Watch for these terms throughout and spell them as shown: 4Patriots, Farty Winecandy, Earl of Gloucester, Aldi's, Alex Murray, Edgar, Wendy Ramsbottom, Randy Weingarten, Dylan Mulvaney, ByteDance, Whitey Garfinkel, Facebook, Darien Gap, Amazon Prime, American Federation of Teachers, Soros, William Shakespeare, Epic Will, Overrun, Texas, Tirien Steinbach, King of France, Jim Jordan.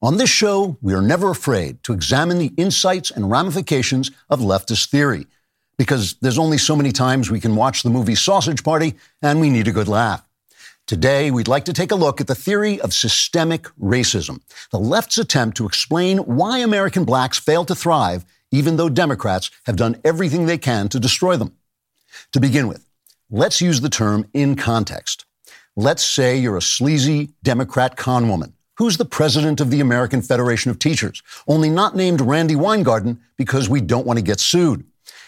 On this show, we are never afraid to examine the insights and ramifications of leftist theory, because there's only so many times we can watch the movie Sausage Party, and we need a good laugh. Today, we'd like to take a look at the theory of systemic racism, the left's attempt to explain why American blacks fail to thrive, even though Democrats have done everything they can to destroy them. To begin with, let's use the term in context. Let's say you're a sleazy Democrat conwoman who's the president of the American Federation of Teachers, only not named Randy Weingarten because we don't want to get sued.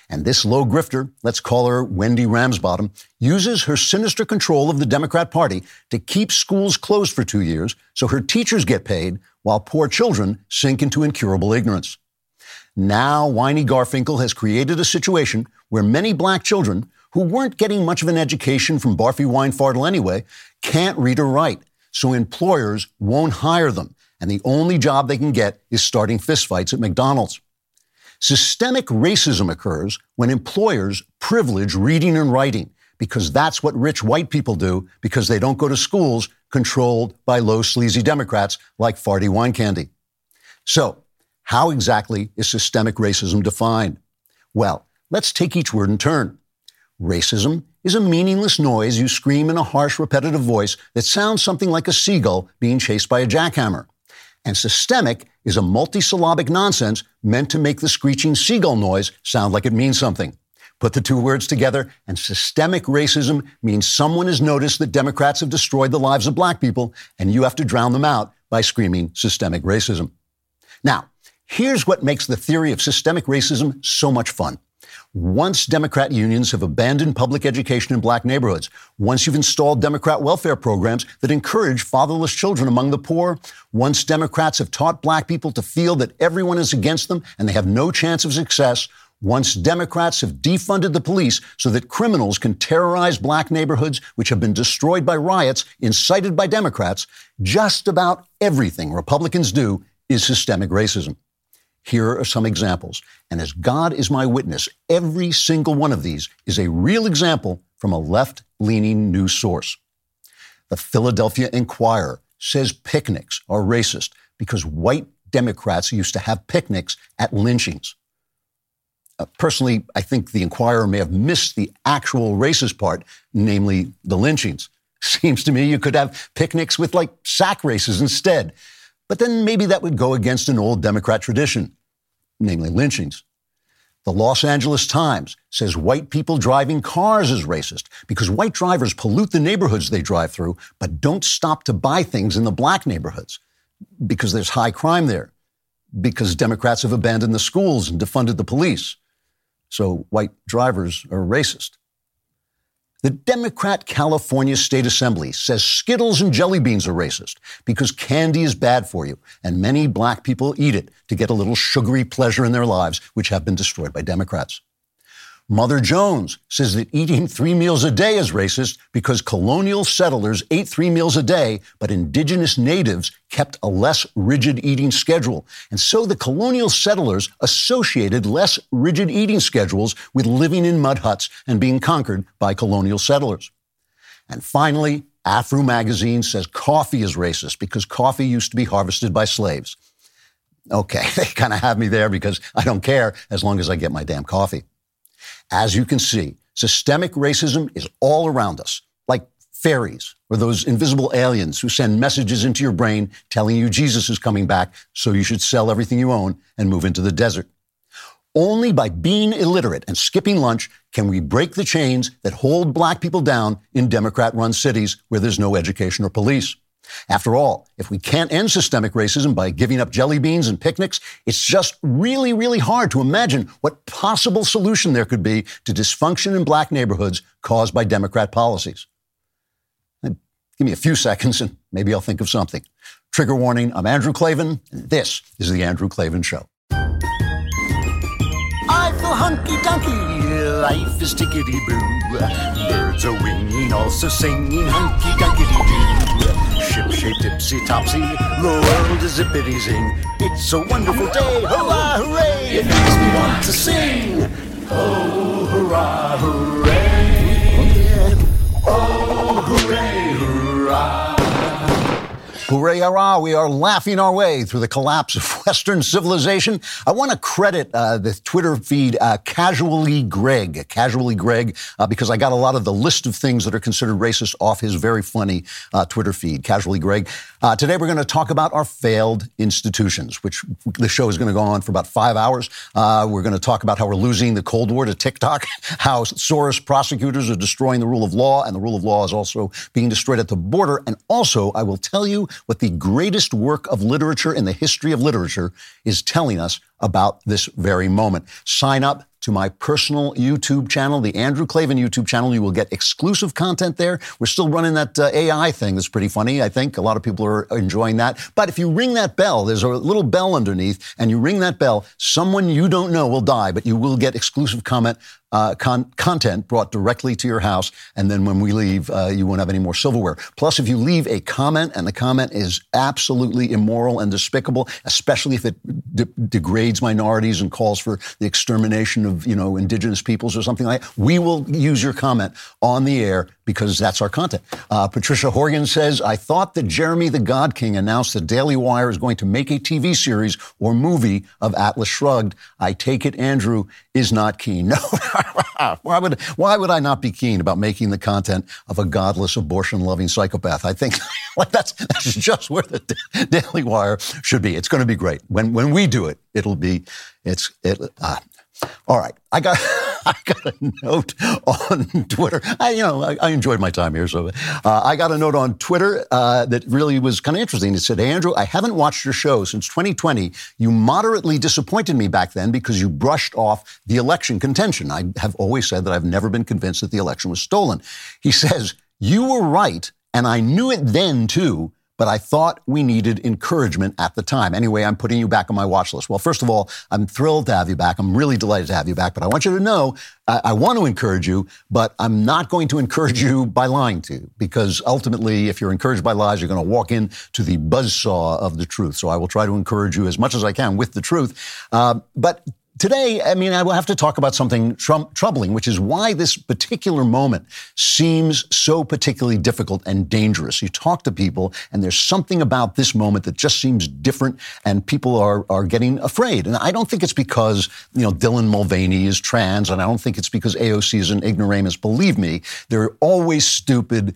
And this low grifter, let's call her Wendy Ramsbottom, uses her sinister control of the Democrat Party to keep schools closed for 2 years so her teachers get paid while poor children sink into incurable ignorance. Now, Whitey Garfinkel has created a situation where many black children, who weren't getting much of an education from Barfy Weinfartl anyway, can't read or write. So employers won't hire them, and the only job they can get is starting fistfights at McDonald's. Systemic racism occurs when employers privilege reading and writing, because that's what rich white people do, because they don't go to schools controlled by low, sleazy Democrats like Farty Winecandy. So, how exactly is systemic racism defined? Well, let's take each word in turn. Racism is a meaningless noise you scream in a harsh, repetitive voice that sounds something like a seagull being chased by a jackhammer. And systemic is a multisyllabic nonsense meant to make the screeching seagull noise sound like it means something. Put the two words together, and systemic racism means someone has noticed that Democrats have destroyed the lives of black people, and you have to drown them out by screaming systemic racism. Now, here's what makes the theory of systemic racism so much fun. Once Democrat unions have abandoned public education in black neighborhoods, once you've installed Democrat welfare programs that encourage fatherless children among the poor, once Democrats have taught black people to feel that everyone is against them and they have no chance of success, once Democrats have defunded the police so that criminals can terrorize black neighborhoods which have been destroyed by riots incited by Democrats, just about everything Republicans do is systemic racism. Here are some examples. And as God is my witness, every single one of these is a real example from a left-leaning news source. The Philadelphia Inquirer says picnics are racist because white Democrats used to have picnics at lynchings. Personally, I think the Inquirer may have missed the actual racist part, namely the lynchings. Seems to me you could have picnics with, like, sack races instead. But then maybe that would go against an old Democrat tradition, namely lynchings. The Los Angeles Times says white people driving cars is racist because white drivers pollute the neighborhoods they drive through, but don't stop to buy things in the black neighborhoods because there's high crime there, because Democrats have abandoned the schools and defunded the police. So white drivers are racist. The Democrat California State Assembly says Skittles and jelly beans are racist because candy is bad for you, and many black people eat it to get a little sugary pleasure in their lives, which have been destroyed by Democrats. Mother Jones says that eating 3 meals a day is racist because colonial settlers ate 3 meals a day, but indigenous natives kept a less rigid eating schedule. And so the colonial settlers associated less rigid eating schedules with living in mud huts and being conquered by colonial settlers. And finally, Afro Magazine says coffee is racist because coffee used to be harvested by slaves. Okay, they kind of have me there because I don't care as long as I get my damn coffee. As you can see, systemic racism is all around us, like fairies or those invisible aliens who send messages into your brain telling you Jesus is coming back, so you should sell everything you own and move into the desert. Only by being illiterate and skipping lunch can we break the chains that hold black people down in Democrat-run cities where there's no education or police. After all, if we can't end systemic racism by giving up jelly beans and picnics, it's just really, really hard to imagine what possible solution there could be to dysfunction in black neighborhoods caused by Democrat policies. Now, give me a few seconds and maybe I'll think of something. Trigger warning, I'm Andrew Klavan, and this is The Andrew Klavan Show. I feel hunky-dunky, life is tickety-boo. Birds are winging, also singing hunky-dunky-doo. Ship-shape, dipsy-topsy, the world is zippity-zing. It's a wonderful day, hurrah, hooray! It makes me want to sing. Oh, hurrah, hooray! Oh, hooray, hurrah! Hooray, hurrah, we are laughing our way through the collapse of Western civilization. I want to credit the Twitter feed Casually Greg, because I got a lot of the list of things that are considered racist off his very funny Twitter feed, Casually Greg. Today we're going to talk about our failed institutions, which the show is going to go on for about 5 hours. We're going to talk about how we're losing the Cold War to TikTok, how Soros prosecutors are destroying the rule of law, and the rule of law is also being destroyed at the border. And also, I will tell you what the greatest work of literature in the history of literature is telling us about this very moment. Sign up to my personal YouTube channel, the Andrew Klavan YouTube channel. You will get exclusive content there. We're still running that AI thing that's pretty funny, I think. A lot of people are enjoying that. But if you ring that bell, there's a little bell underneath, and you ring that bell, someone you don't know will die, but you will get exclusive content brought directly to your house. And then when we leave, you won't have any more silverware. Plus, if you leave a comment, and the comment is absolutely immoral and despicable, especially if it degrades minorities and calls for the extermination of, you know, indigenous peoples or something like that, we will use your comment on the air because that's our content. Patricia Horgan says, I thought that Jeremy the God King announced that Daily Wire is going to make a TV series or movie of Atlas Shrugged. I take it Andrew is not keen. No. Why would I not be keen about making the content of a godless, abortion-loving psychopath? I think that's just where the Daily Wire should be. It's going to be great. When we do it, all right. I got a note on Twitter. I enjoyed my time here. So I got a note on Twitter that really was kind of interesting. It said, hey, Andrew, I haven't watched your show since 2020. You moderately disappointed me back then because you brushed off the election contention. I have always said that I've never been convinced that the election was stolen. He says, you were right, and I knew it then, too, but I thought we needed encouragement at the time. Anyway, I'm putting you back on my watch list. Well, first of all, I'm thrilled to have you back. I'm really delighted to have you back. But I want you to know, I want to encourage you, but I'm not going to encourage you by lying to you, because ultimately, if you're encouraged by lies, you're going to walk into the buzzsaw of the truth. So I will try to encourage you as much as I can with the truth. But today, I will have to talk about something troubling, which is why this particular moment seems so particularly difficult and dangerous. You talk to people, and there's something about this moment that just seems different, and people are getting afraid. And I don't think it's because, Dylan Mulvaney is trans, and I don't think it's because AOC is an ignoramus. Believe me, there are always stupid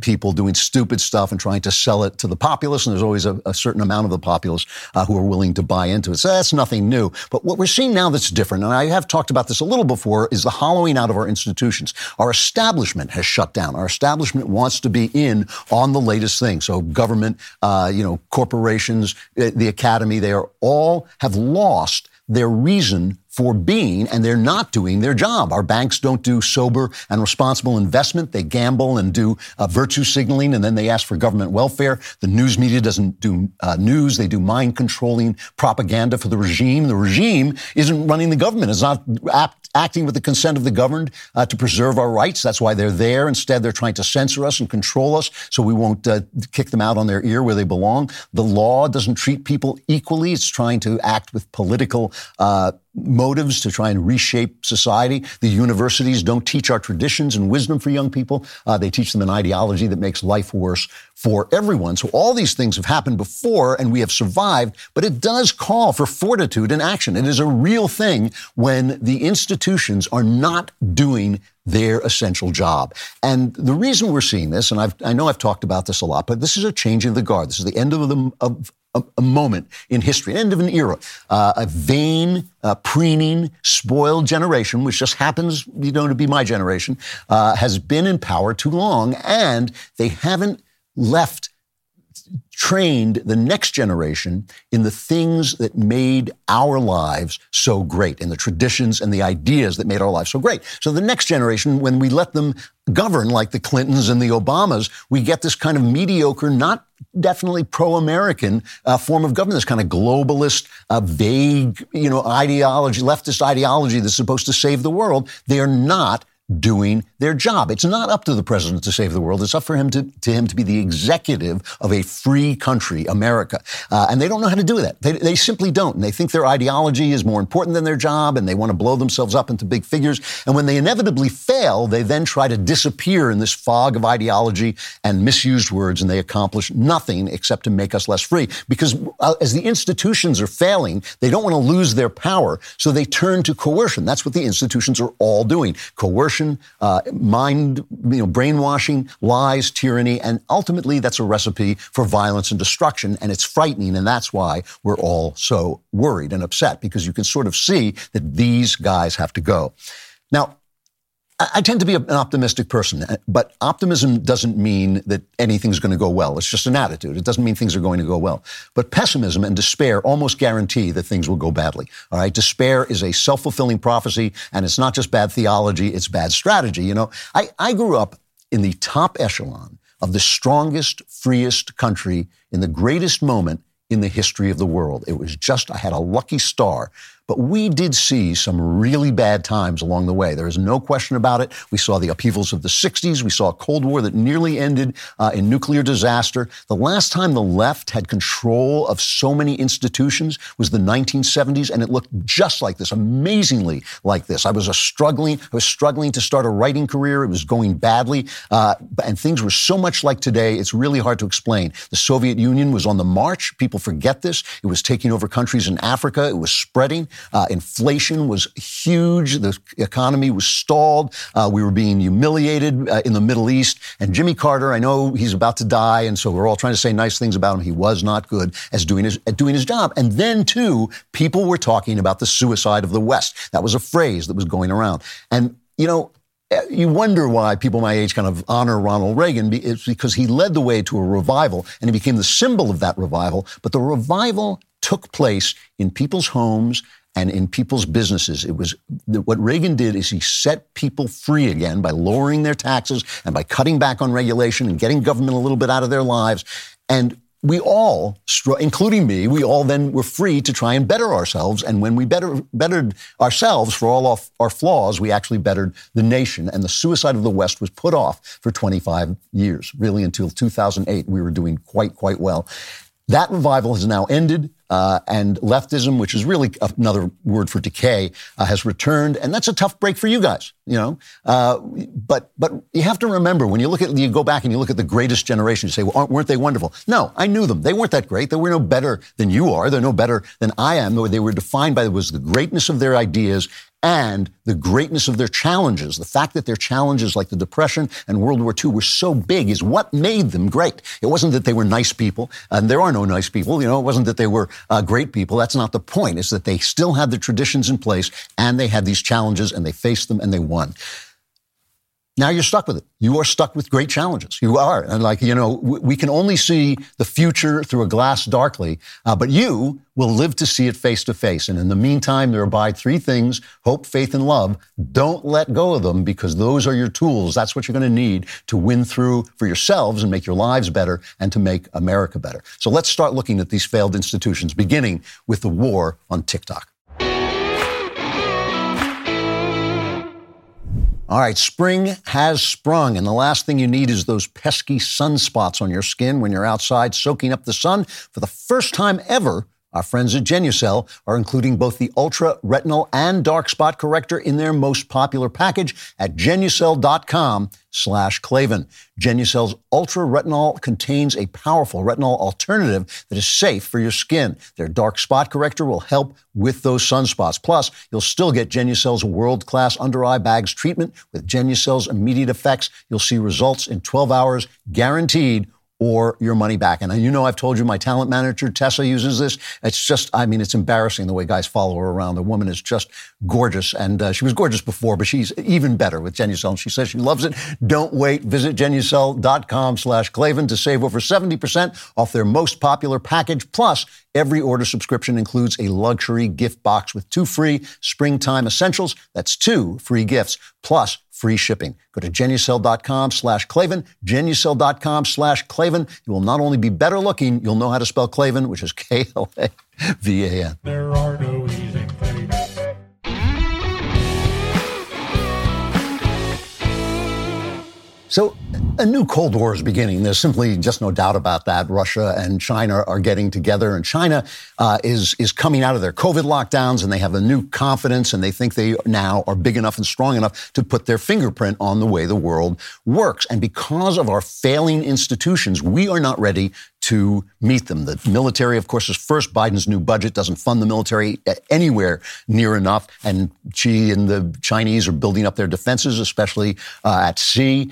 people doing stupid stuff and trying to sell it to the populace, and there's always a certain amount of the populace who are willing to buy into it. So that's nothing new. But what we're seeing now that's different, and I have talked about this a little before, is the hollowing out of our institutions. Our establishment has shut down. Our establishment wants to be in on the latest thing. So government, corporations, the academy, they are all have lost their reason for being, and they're not doing their job. Our banks don't do sober and responsible investment. They gamble and do virtue signaling, and then they ask for government welfare. The news media doesn't do news. They do mind-controlling propaganda for the regime. The regime isn't running the government. It's not acting with the consent of the governed to preserve our rights. That's why they're there. Instead, they're trying to censor us and control us so we won't kick them out on their ear where they belong. The law doesn't treat people equally. It's trying to act with political motives to try and reshape society. The universities don't teach our traditions and wisdom for young people. They teach them an ideology that makes life worse for everyone. So all these things have happened before and we have survived, but it does call for fortitude and action. It is a real thing when the institutions are not doing their essential job. And the reason we're seeing this, and I know I've talked about this a lot, but this is a change of the guard. This is the end of a moment in history, end of an era, a vain, preening, spoiled generation, which just happens, to be my generation, has been in power too long, and they haven't trained the next generation in the things that made our lives so great, in the traditions and the ideas that made our lives so great. So the next generation, when we let them govern like the Clintons and the Obamas, we get this kind of mediocre, not definitely pro-American form of government, this kind of globalist, vague, ideology, leftist ideology that's supposed to save the world. They are not doing their job. It's not up to the president to save the world. It's up for him to be the executive of a free country, America. And they don't know how to do that. They simply don't. And they think their ideology is more important than their job, and they want to blow themselves up into big figures. And when they inevitably fail, they then try to disappear in this fog of ideology and misused words, and they accomplish nothing except to make us less free. Because as the institutions are failing, they don't want to lose their power, so they turn to coercion. That's what the institutions are all doing. Coercion, brainwashing, lies, tyranny, and ultimately that's a recipe for violence and destruction, and it's frightening, and that's why we're all so worried and upset, because you can sort of see that these guys have to go. Now, I tend to be an optimistic person, but optimism doesn't mean that anything's going to go well. It's just an attitude. It doesn't mean things are going to go well. But pessimism and despair almost guarantee that things will go badly. All right? Despair is a self-fulfilling prophecy, and it's not just bad theology, it's bad strategy. You know, I grew up in the top echelon of the strongest, freest country in the greatest moment in the history of the world. It was just, I had a lucky star. But we did see some really bad times along the way. There is no question about it. We saw the upheavals of the 60s. We saw a Cold War that nearly ended in nuclear disaster. The last time the left had control of so many institutions was the 1970s, and it looked just like this, amazingly like this. I was struggling to start a writing career. It was going badly, and things were so much like today, it's really hard to explain. The Soviet Union was on the march. People forget this. It was taking over countries in Africa. It was spreading. Inflation was huge. The economy was stalled. We were being humiliated in the Middle East. And Jimmy Carter, I know he's about to die, and so we're all trying to say nice things about him. He was not good at doing his job. And then, too, people were talking about the suicide of the West. That was a phrase that was going around. And, you know, you wonder why people my age kind of honor Ronald Reagan. It's because he led the way to a revival, and he became the symbol of that revival. But the revival took place in people's homes and in people's businesses. It was what Reagan did is he set people free again by lowering their taxes and by cutting back on regulation and getting government a little bit out of their lives. And we all, including me, we all then were free to try and better ourselves. And when we bettered ourselves for all of our flaws, we actually bettered the nation. And the suicide of the West was put off for 25 years, really until 2008. We were doing quite well. That revival has now ended. And leftism, which is really another word for decay, has returned. And that's a tough break for you guys, you know. But you have to remember, when you go back and you look at the greatest generation, you say, well, weren't they wonderful? No, I knew them. They weren't that great. They were no better than you are. They're no better than I am. They were defined by the greatness of their ideas and the greatness of their challenges. The fact that their challenges, like the Depression and World War II, were so big is what made them great. It wasn't that they were nice people, and there are no nice people. You know, it wasn't that they were great people. That's not the point. It's that they still had the traditions in place, and they had these challenges, and they faced them, and they won. Now you're stuck with it. You are stuck with great challenges. You are. And we can only see the future through a glass darkly, but you will live to see it face to face. And in the meantime, there abide three things: hope, faith, and love. Don't let go of them, because those are your tools. That's what you're going to need to win through for yourselves and make your lives better and to make America better. So let's start looking at these failed institutions, beginning with the war on TikTok. All right, spring has sprung, and the last thing you need is those pesky sunspots on your skin when you're outside soaking up the sun. For the first time ever, our friends at Genucel are including both the Ultra Retinol and Dark Spot Corrector in their most popular package at Genucel.com/Klavan. Genucel's Ultra Retinol contains a powerful retinol alternative that is safe for your skin. Their Dark Spot Corrector will help with those sunspots. Plus, you'll still get Genucel's world-class under-eye bags treatment. With Genucel's immediate effects, you'll see results in 12 hours, guaranteed, or your money back. And you know, I've told you my talent manager, Tessa, uses this. It's just, it's embarrassing the way guys follow her around. The woman is just gorgeous. And she was gorgeous before, but she's even better with Genucel. And she says she loves it. Don't wait. Visit Genucel.com/Klavan to save over 70% off their most popular package. Plus, every order subscription includes a luxury gift box with 2 free springtime essentials. That's 2 free gifts, plus free shipping. Go to Genucel.com/Klavan, Genucel.com/Klavan. You will not only be better looking, you'll know how to spell Klavan, which is Klavan. There are no easy things. So a new Cold War is beginning. There's simply just no doubt about that. Russia and China are getting together, and China is coming out of their COVID lockdowns, and they have a new confidence, and they think they now are big enough and strong enough to put their fingerprint on the way the world works. And because of our failing institutions, we are not ready to meet them. The military, of course, is first. Biden's new budget doesn't fund the military anywhere near enough, and Xi and the Chinese are building up their defenses, especially at sea.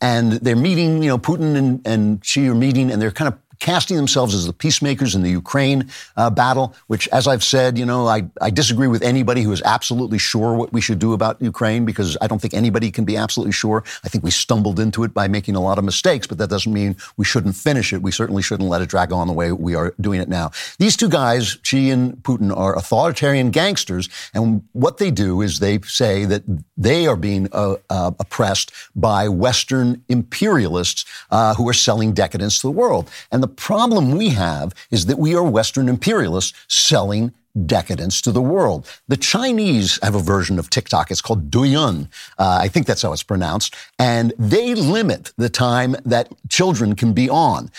And they're meeting, you know, Putin and Xi are meeting, and they're kind of casting themselves as the peacemakers in the Ukraine battle, which, as I've said, you know, I disagree with anybody who is absolutely sure what we should do about Ukraine, because I don't think anybody can be absolutely sure. I think we stumbled into it by making a lot of mistakes, but that doesn't mean we shouldn't finish it. We certainly shouldn't let it drag on the way we are doing it now. These two guys, Xi and Putin, are authoritarian gangsters, and what they do is they say that they are being oppressed by Western imperialists who are selling decadence to the world. And the problem we have is that we are Western imperialists selling decadence to the world. The Chinese have a version of TikTok. It's called Douyin. I think that's how it's pronounced. And they limit the time that children can be on.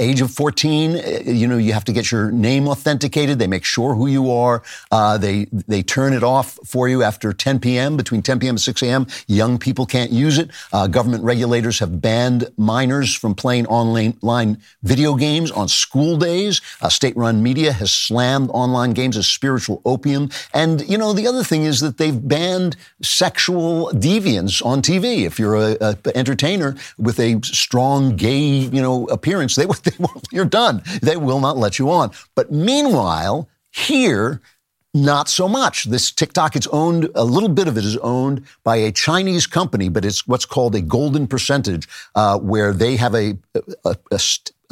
Age of 14, you know, you have to get your name authenticated. They make sure who you are. They turn it off for you after 10 p.m., between 10 p.m. and 6 a.m. Young people can't use it. Government regulators have banned minors from playing online video games on school days. State-run media has slammed online games as spiritual opium. And, you know, the other thing is that they've banned sexual deviance on TV. If you're an entertainer with a strong gay, you know, appearance, you're done. They will not let you on. But meanwhile, here, not so much. This TikTok, it's owned, a little bit of it is owned by a Chinese company, but it's what's called a golden percentage, where they have a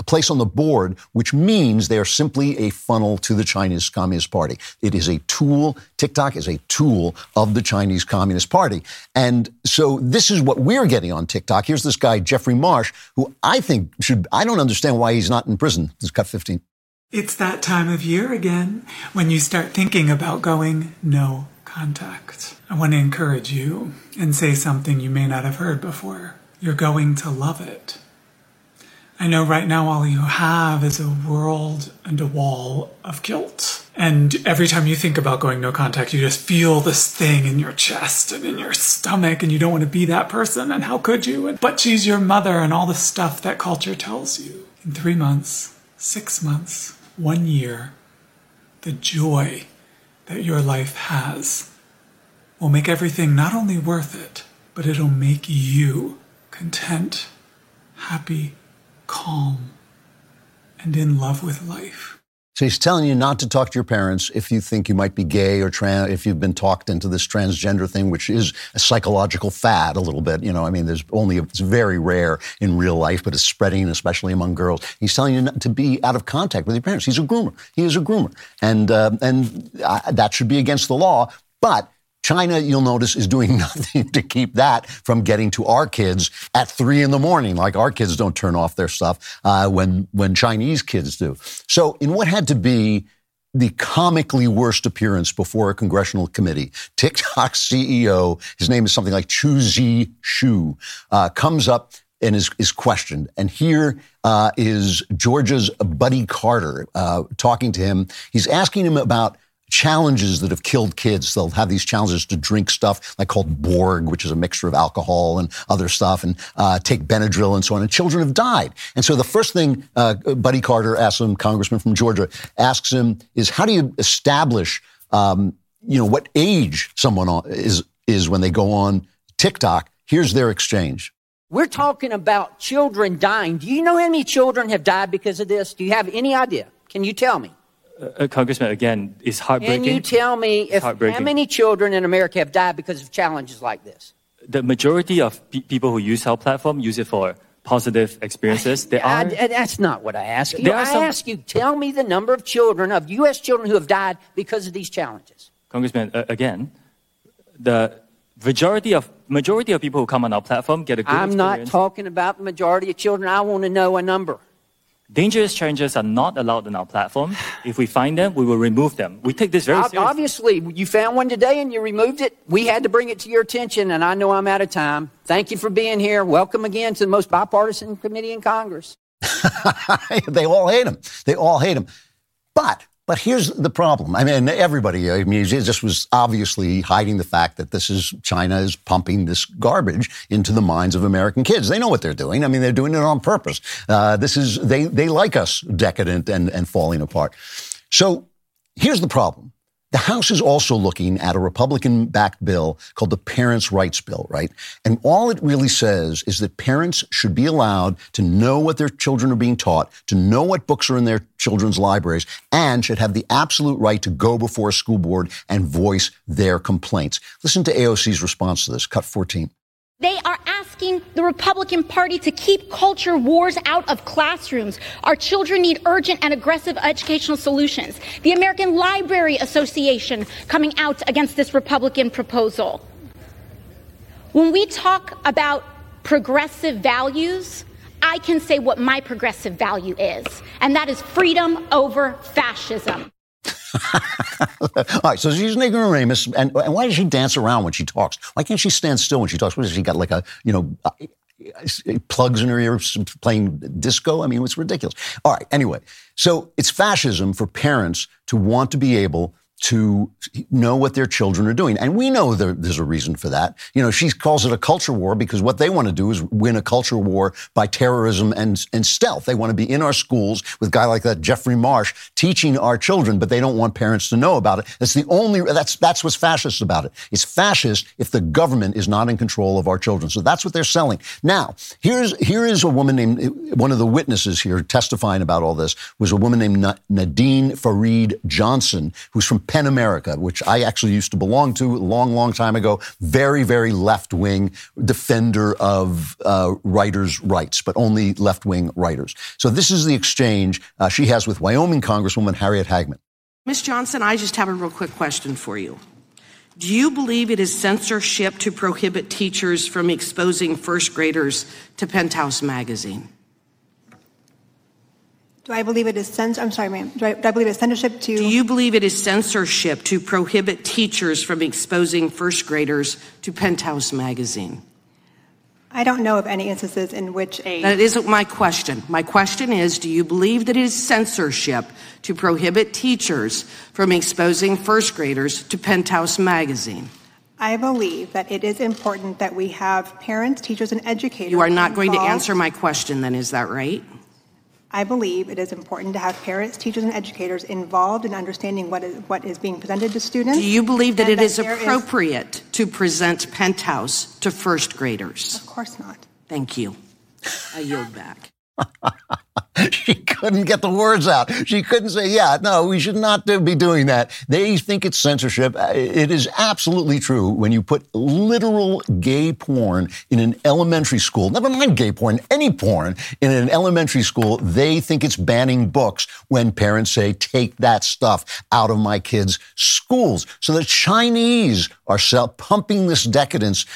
place on the board, which means they are simply a funnel to the Chinese Communist Party. It is a tool. TikTok is a tool of the Chinese Communist Party. And so this is what we're getting on TikTok. Here's this guy, Jeffrey Marsh, who I think I don't understand why he's not in prison. He's got 15. It's that time of year again when you start thinking about going no contact. I want to encourage you and say something you may not have heard before. You're going to love it. I know right now all you have is a world and a wall of guilt. And every time you think about going no contact, you just feel this thing in your chest and in your stomach, and you don't want to be that person, and how could you? But she's your mother, and all the stuff that culture tells you. In 3 months, 6 months, 1 year, the joy that your life has will make everything not only worth it, but it'll make you content, happy, calm, and in love with life. So he's telling you not to talk to your parents if you think you might be gay or if you've been talked into this transgender thing, which is a psychological fad a little bit. You know, I mean, it's very rare in real life, but it's spreading, especially among girls. He's telling you not to be out of contact with your parents. He's a groomer. He is a groomer. And that should be against the law. But China, you'll notice, is doing nothing to keep that from getting to our kids at 3 a.m. Like, our kids don't turn off their stuff when Chinese kids do. So in what had to be the comically worst appearance before a congressional committee, TikTok's CEO, his name is something like Chu Zhishu, comes up and is questioned. And here is Georgia's Buddy Carter talking to him. He's asking him about challenges that have killed kids. They'll have these challenges to drink stuff like called Borg, which is a mixture of alcohol and other stuff, and take Benadryl and so on. And children have died. And so the first thing Buddy Carter asks him, congressman from Georgia, asks him is, how do you establish, what age someone is when they go on TikTok? Here's their exchange. We're talking about children dying. Do you know how many children have died because of this? Do you have any idea? Can you tell me? Congressman, again, it's heartbreaking. Can you tell me how many children in America have died because of challenges like this? The majority of people who use our platform use it for positive experiences. That's not what I ask you. I ask you, tell me the number of children, of U.S. children, who have died because of these challenges. Congressman, again, the majority of people who come on our platform get a good experience. I'm not talking about the majority of children. I want to know a number. Dangerous challenges are not allowed on our platform. If we find them, we will remove them. We take this very seriously. Obviously, you found one today and you removed it. We had to bring it to your attention, and I know I'm out of time. Thank you for being here. Welcome again to the most bipartisan committee in Congress. They all hate him. They all hate him. But here's the problem. I mean, everybody, this was obviously hiding the fact that China is pumping this garbage into the minds of American kids. They know what they're doing. I mean, they're doing it on purpose. They like us decadent and falling apart. So here's the problem. The House is also looking at a Republican-backed bill called the Parents' Rights Bill, right? And all it really says is that parents should be allowed to know what their children are being taught, to know what books are in their children's libraries, and should have the absolute right to go before a school board and voice their complaints. Listen to AOC's response to this, cut 14. They are asking the Republican Party to keep culture wars out of classrooms. Our children need urgent and aggressive educational solutions. The American Library Association coming out against this Republican proposal. When we talk about progressive values, I can say what my progressive value is, and that is freedom over fascism. All right, so she's an ignoramus, and why does she dance around when she talks? Why can't she stand still when she talks? What has she got, like plugs in her ears playing disco? I mean, it's ridiculous. All right, anyway, so it's fascism for parents to want to be able to know what their children are doing. And we know there's a reason for that. You know, she calls it a culture war because what they want to do is win a culture war by terrorism and stealth. They want to be in our schools with a guy like that, Jeffrey Marsh, teaching our children, but they don't want parents to know about it. That's what's fascist about it. It's fascist if the government is not in control of our children. So that's what they're selling. Now, here is a woman named, one of the witnesses here testifying about all this was a woman named Nadine Fareed Johnson, who's from PEN America, which I actually used to belong to a long, long time ago. Very, very left-wing defender of writers' rights, but only left-wing writers. So this is the exchange she has with Wyoming Congresswoman Harriet Hagman. Ms. Johnson, I just have a real quick question for you. Do you believe it is censorship to prohibit teachers from exposing first graders to Penthouse magazine? Do I believe it's censorship to... Do you believe it is censorship to prohibit teachers from exposing first graders to Penthouse magazine? I don't know of any instances in which a... That isn't my question. My question is, do you believe that it is censorship to prohibit teachers from exposing first graders to Penthouse magazine? I believe that it is important that we have parents, teachers, and educators... You are not going to answer my question then, is that right? I believe it is important to have parents, teachers, and educators involved in understanding what is being presented to students. Do you believe that it is appropriate to present Penthouse to first graders? Of course not. Thank you. I yield back. She couldn't get the words out. She couldn't say, yeah, no, we should not be doing that. They think it's censorship. It is absolutely true when you put literal gay porn in an elementary school, never mind gay porn, any porn in an elementary school, they think it's banning books when parents say, take that stuff out of my kids' schools. So the Chinese are pumping this decadence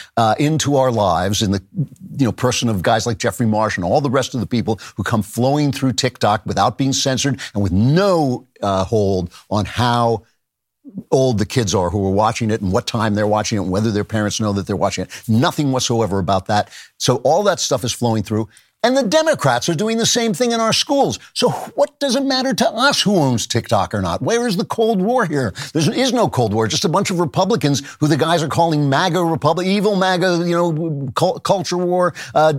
into our lives in the person of guys like Jeffrey Marsh and all the rest of the people who come flowing through TikTok without being censored and with no hold on how old the kids are who are watching it and what time they're watching it and whether their parents know that they're watching it. Nothing whatsoever about that. So all that stuff is flowing through. And the Democrats are doing the same thing in our schools. So what does it matter to us who owns TikTok or not? Where is the Cold War here? There is no Cold War, just a bunch of Republicans who the guys are calling MAGA Republic, evil MAGA, culture war,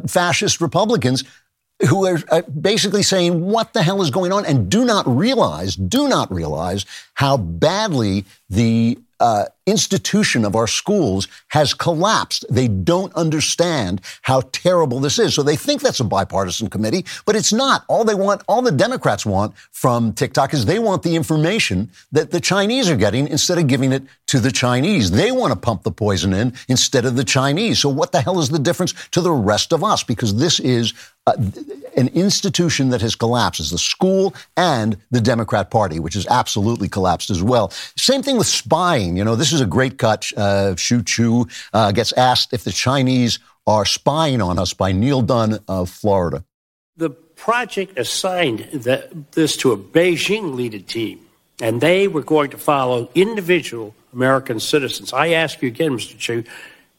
fascist Republicans who are basically saying, what the hell is going on? And do not realize how badly the institution of our schools has collapsed. They don't understand how terrible this is. So they think that's a bipartisan committee, but it's not. All the Democrats want from TikTok is they want the information that the Chinese are getting instead of giving it to the Chinese. They want to pump the poison in instead of the Chinese. So what the hell is the difference to the rest of us? Because this is an institution that has collapsed, is the school and the Democrat Party, which has absolutely collapsed as well. Same thing with spying. This is a great cut. Shu Chu gets asked if the Chinese are spying on us by Neil Dunn of Florida. The project assigned this to a Beijing-led team, and they were going to follow individual American citizens. I ask you again, Mr. Chu,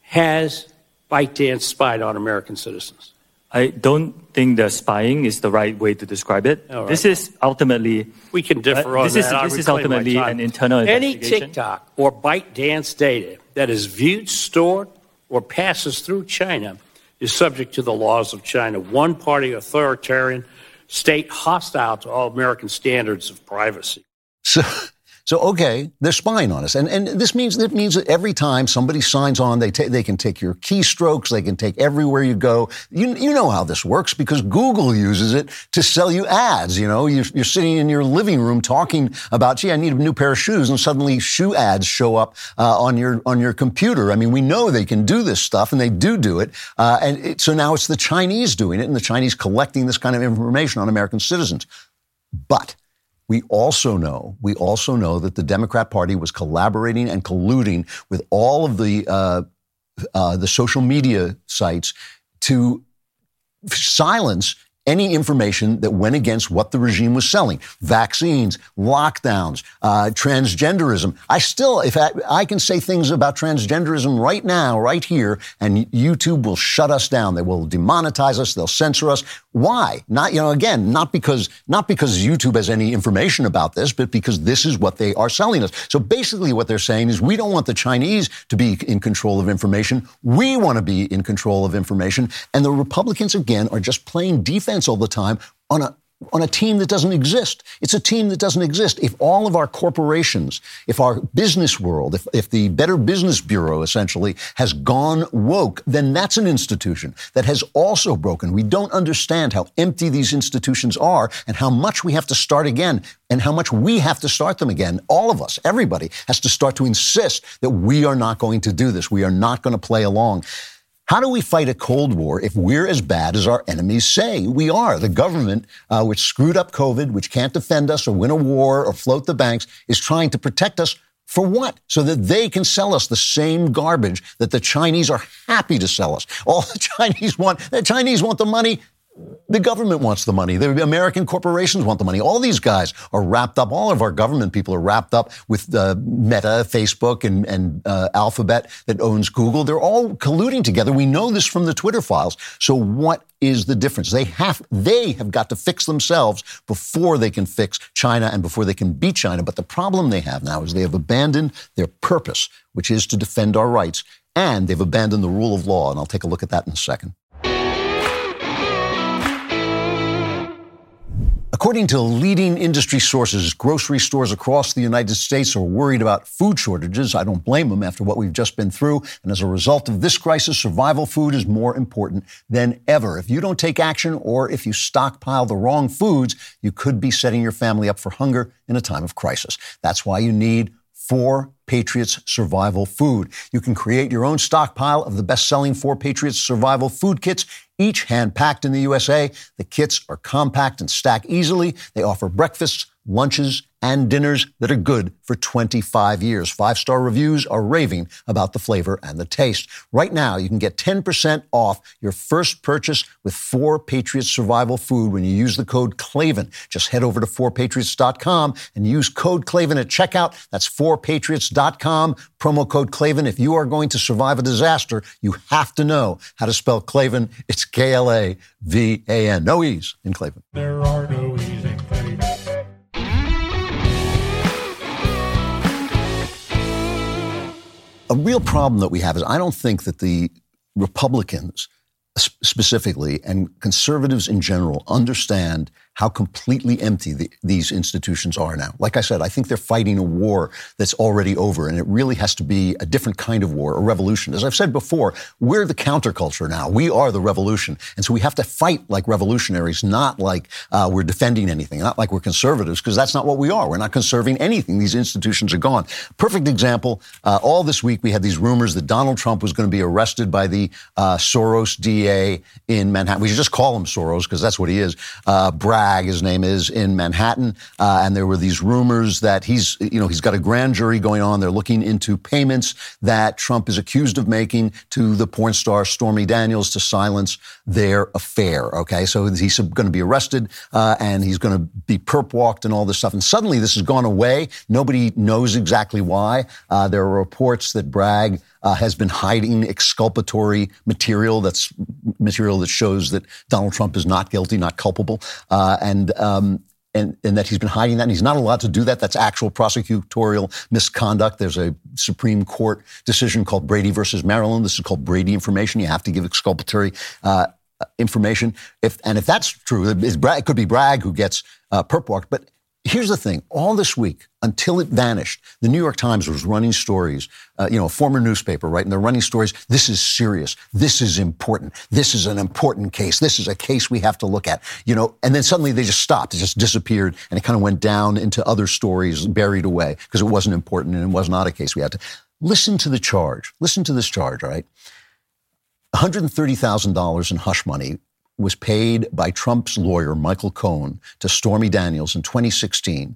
has ByteDance spied on American citizens? I don't think that spying is the right way to describe it. Right. This is ultimately... We can differ on that. This is ultimately an internal investigation. Any TikTok or ByteDance data that is viewed, stored, or passes through China is subject to the laws of China, one-party authoritarian state hostile to all American standards of privacy. So okay, they're spying on us, and this means that every time somebody signs on, they can take your keystrokes, they can take everywhere you go. You know how this works because Google uses it to sell you ads. You know, you're sitting in your living room talking about, gee, I need a new pair of shoes, and suddenly shoe ads show up on your computer. I mean, we know they can do this stuff, and they do it. So now it's the Chinese doing it, and the Chinese collecting this kind of information on American citizens, but. We also know that the Democrat Party was collaborating and colluding with all of the social media sites to silence any information that went against what the regime was selling. Vaccines, lockdowns, transgenderism. I can say things about transgenderism right now, right here, and YouTube will shut us down. They will demonetize us. They'll censor us. Why? Not because YouTube has any information about this, but because this is what they are selling us. So basically what they're saying is we don't want the Chinese to be in control of information. We want to be in control of information. And the Republicans, again, are just playing defense all the time on a team that doesn't exist. It's a team that doesn't exist. If all of our corporations, if our business world, if the Better Business Bureau essentially has gone woke, then that's an institution that has also broken. We don't understand how empty these institutions are and how much we have to start again and how much we have to start them again. All of us, everybody, has to start to insist that we are not going to do this. We are not going to play along. How do we fight a Cold War if we're as bad as our enemies say we are? The government, which screwed up COVID, which can't defend us or win a war or float the banks, is trying to protect us for what? So that they can sell us the same garbage that the Chinese are happy to sell us. All the Chinese want the money. The government wants the money. The American corporations want the money. All these guys are wrapped up. All of our government people are wrapped up with Meta, Facebook, and Alphabet that owns Google. They're all colluding together. We know this from the Twitter files. So what is the difference? They have got to fix themselves before they can fix China and before they can beat China. But the problem they have now is they have abandoned their purpose, which is to defend our rights, and they've abandoned the rule of law. And I'll take a look at that in a second. According to leading industry sources, grocery stores across the United States are worried about food shortages. I don't blame them after what we've just been through. And as a result of this crisis, survival food is more important than ever. If you don't take action or if you stockpile the wrong foods, you could be setting your family up for hunger in a time of crisis. That's why you need 4 Patriots Survival Food. You can create your own stockpile of the best-selling 4 Patriots Survival Food Kits, each hand-packed in the USA. The kits are compact and stack easily. They offer breakfasts, lunches, and dinners that are good for 25 years. 5-star reviews are raving about the flavor and the taste. Right now, you can get 10% off your first purchase with 4 Patriots Survival Food when you use the code Klavan. Just head over to 4patriots.com and use code Klavan at checkout. That's 4patriots.com, promo code Klavan. If you are going to survive a disaster, you have to know how to spell Klavan. It's K-L-A-V-A-N. No E's in Klavan. There are no E's in Klavan. A real problem that we have is I don't think that the Republicans specifically and conservatives in general understand how completely empty these institutions are now. Like I said, I think they're fighting a war that's already over, and it really has to be a different kind of war, a revolution. As I've said before, we're the counterculture now. We are the revolution. And so we have to fight like revolutionaries, not like we're defending anything, not like we're conservatives, because that's not what we are. We're not conserving anything. These institutions are gone. Perfect example, all this week we had these rumors that Donald Trump was going to be arrested by the Soros DA in Manhattan. We should just call him Soros, because that's what he is, Bragg. Bragg, his name is, in Manhattan. And there were these rumors that he's got a grand jury going on. They're looking into payments that Trump is accused of making to the porn star Stormy Daniels to silence their affair. Okay. So he's going to be arrested, and he's going to be perp walked and all this stuff. And suddenly this has gone away. Nobody knows exactly why. There are reports that Bragg has been hiding exculpatory material. That's material that shows that Donald Trump is not guilty, not culpable. And that he's been hiding that, and he's not allowed to do that. That's actual prosecutorial misconduct. There's a Supreme Court decision called Brady versus Maryland. This is called Brady information. You have to give exculpatory information. If that's true, it could be Bragg who gets perp walked. But here's the thing. All this week, until it vanished, the New York Times was running stories, a former newspaper, right? And they're running stories. This is serious. This is important. This is an important case. This is a case we have to look at, And then suddenly they just stopped. It just disappeared. And it kind of went down into other stories buried away because it wasn't important and it was not a case we had to. Listen to the charge. Listen to this charge, all right? $130,000 in hush money was paid by Trump's lawyer, Michael Cohen, to Stormy Daniels in 2016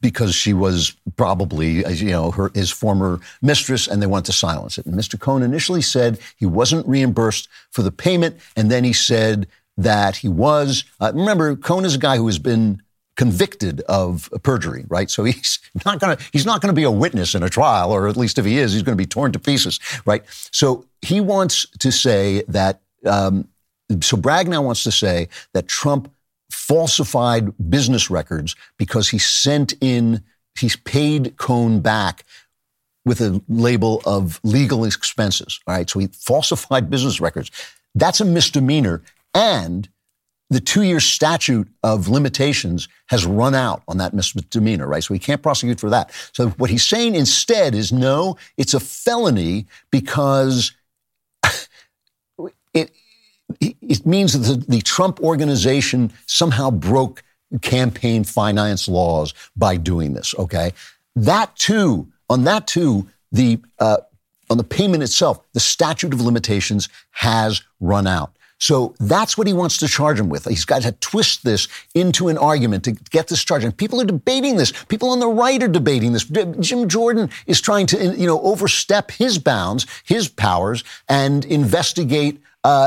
because she was probably, his former mistress, and they wanted to silence it. And Mr. Cohen initially said he wasn't reimbursed for the payment, and then he said that he was. Remember, Cohen is a guy who has been convicted of perjury, right? So he's not going to be a witness in a trial, or at least if he is, he's going to be torn to pieces, right? So he wants to say that So Bragg now wants to say that Trump falsified business records because he's paid Cohn back with a label of legal expenses. All right. So he falsified business records. That's a misdemeanor. And the 2-year statute of limitations has run out on that misdemeanor, right? So he can't prosecute for that. So what he's saying instead is, no, it's a felony because it means that the Trump organization somehow broke campaign finance laws by doing this. Okay, on the payment itself, the statute of limitations has run out. So that's what he wants to charge him with. He's got to twist this into an argument to get this charge. And people are debating this. People on the right are debating this. Jim Jordan is trying to, overstep his bounds, his powers, and investigate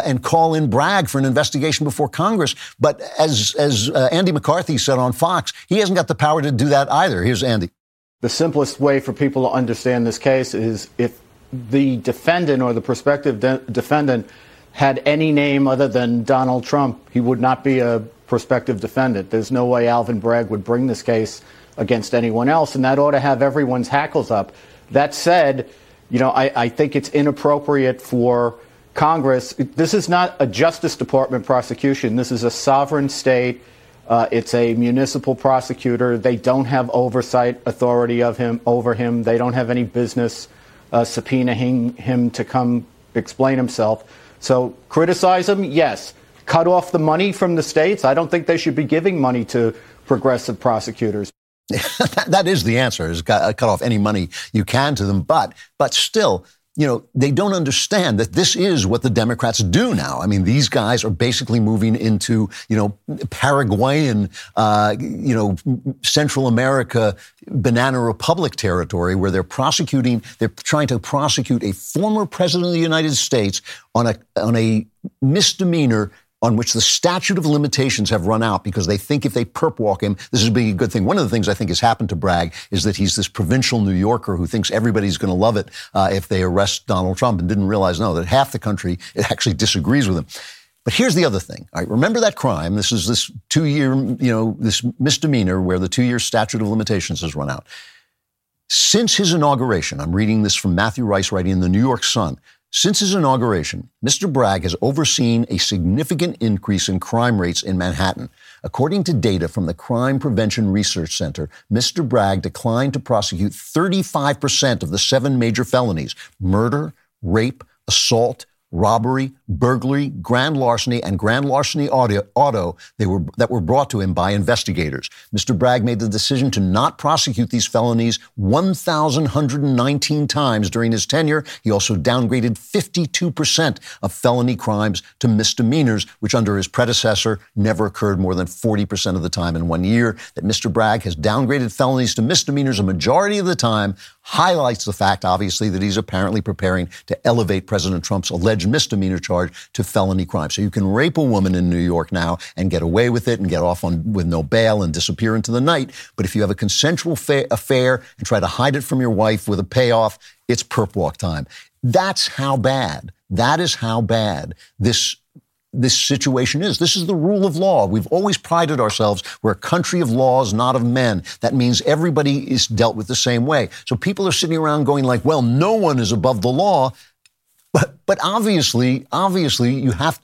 and call in Bragg for an investigation before Congress. But as Andy McCarthy said on Fox, he hasn't got the power to do that either. Here's Andy. The simplest way for people to understand this case is if the defendant or the prospective defendant had any name other than Donald Trump, he would not be a prospective defendant. There's no way Alvin Bragg would bring this case against anyone else, and that ought to have everyone's hackles up. That said, I think it's inappropriate for Congress. This is not a Justice Department prosecution. This is a sovereign state. It's a municipal prosecutor. They don't have oversight authority over him. They don't have any business subpoenaing him to come explain himself. So criticize him, yes. Cut off the money from the states. I don't think they should be giving money to progressive prosecutors. That is the answer, is cut off any money you can to them. But still, they don't understand that this is what the Democrats do now. I mean, these guys are basically moving into, Paraguayan, Central America banana republic territory where they're trying to prosecute a former president of the United States on a misdemeanor on which the statute of limitations have run out because they think if they perp walk him, this would be a good thing. One of the things I think has happened to Bragg is that he's this provincial New Yorker who thinks everybody's going to love it if they arrest Donald Trump and didn't realize, that half the country actually disagrees with him. But here's the other thing. All right, remember that crime. This is this 2-year, this misdemeanor where the 2-year statute of limitations has run out. Since his inauguration, I'm reading this from Matthew Rice writing in the New York Sun, since his inauguration, Mr. Bragg has overseen a significant increase in crime rates in Manhattan. According to data from the Crime Prevention Research Center, Mr. Bragg declined to prosecute 35% of the 7 major felonies: murder, rape, assault, robbery, burglary, grand larceny auto that were brought to him by investigators. Mr. Bragg made the decision to not prosecute these felonies 1,119 times during his tenure. He also downgraded 52% of felony crimes to misdemeanors, which under his predecessor never occurred more than 40% of the time in 1 year. That Mr. Bragg has downgraded felonies to misdemeanors a majority of the time highlights the fact, obviously, that he's apparently preparing to elevate President Trump's alleged misdemeanor charge to felony crime. So you can rape a woman in New York now and get away with it and get off with no bail and disappear into the night. But if you have a consensual affair and try to hide it from your wife with a payoff, it's perp walk time. That's how bad. That is how bad this situation is. This is the rule of law. We've always prided ourselves. We're a country of laws, not of men. That means everybody is dealt with the same way. So people are sitting around going like, well, no one is above the law. But obviously, you have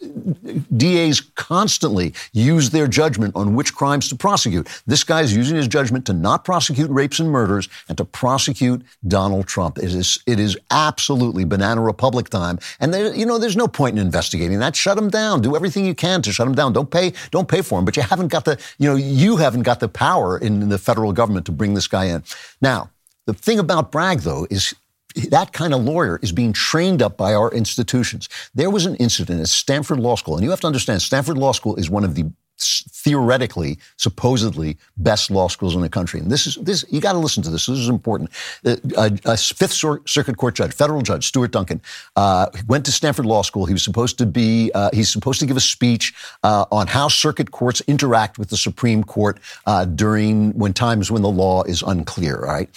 DAs constantly use their judgment on which crimes to prosecute. This guy's using his judgment to not prosecute rapes and murders and to prosecute Donald Trump. It is absolutely banana republic time. And there's no point in investigating that. Shut him down. Do everything you can to shut him down. Don't pay for him. But you haven't got the power in the federal government to bring this guy in. Now, the thing about Bragg though is, that kind of lawyer is being trained up by our institutions. There was an incident at Stanford Law School, and you have to understand, Stanford Law School is one of the theoretically, supposedly best law schools in the country. And this you got to listen to this. This is important. A Fifth Circuit Court judge, federal judge, Stuart Duncan, went to Stanford Law School. He was supposed to be, he's supposed to give a speech on how circuit courts interact with the Supreme Court during times when the law is unclear, all right?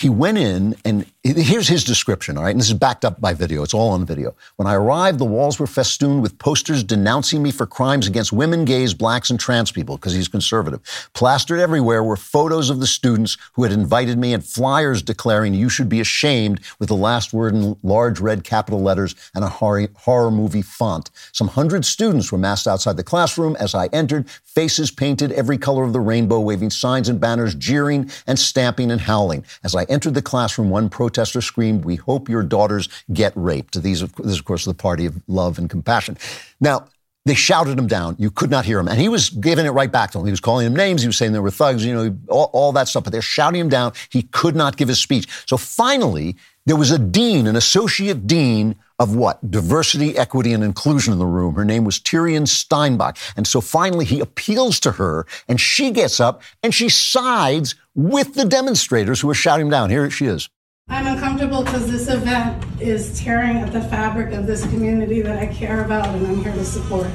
He went in, and here's his description, all right? And this is backed up by video. It's all on video. When I arrived, the walls were festooned with posters denouncing me for crimes against women, gays, blacks, and trans people, because he's conservative. Plastered everywhere were photos of the students who had invited me and flyers declaring you should be ashamed, with the last word in large red capital letters and a horror movie font. Some 100 students were massed outside the classroom as I entered, faces painted every color of the rainbow, waving signs and banners, jeering and stamping and howling. As I entered the classroom, one protester screamed, "We hope your daughters get raped." This, of course, is the party of love and compassion. Now, they shouted him down. You could not hear him. And he was giving it right back to him. He was calling him names. He was saying there were thugs, all that stuff. But they're shouting him down. He could not give his speech. So finally, there was a dean, an associate dean of what? Diversity, equity, and inclusion in the room. Her name was Tirien Steinbach. And so finally, he appeals to her, and she gets up, and she sides with the demonstrators who are shouting him down. Here she is. I'm uncomfortable because this event is tearing at the fabric of this community that I care about and I'm here to support.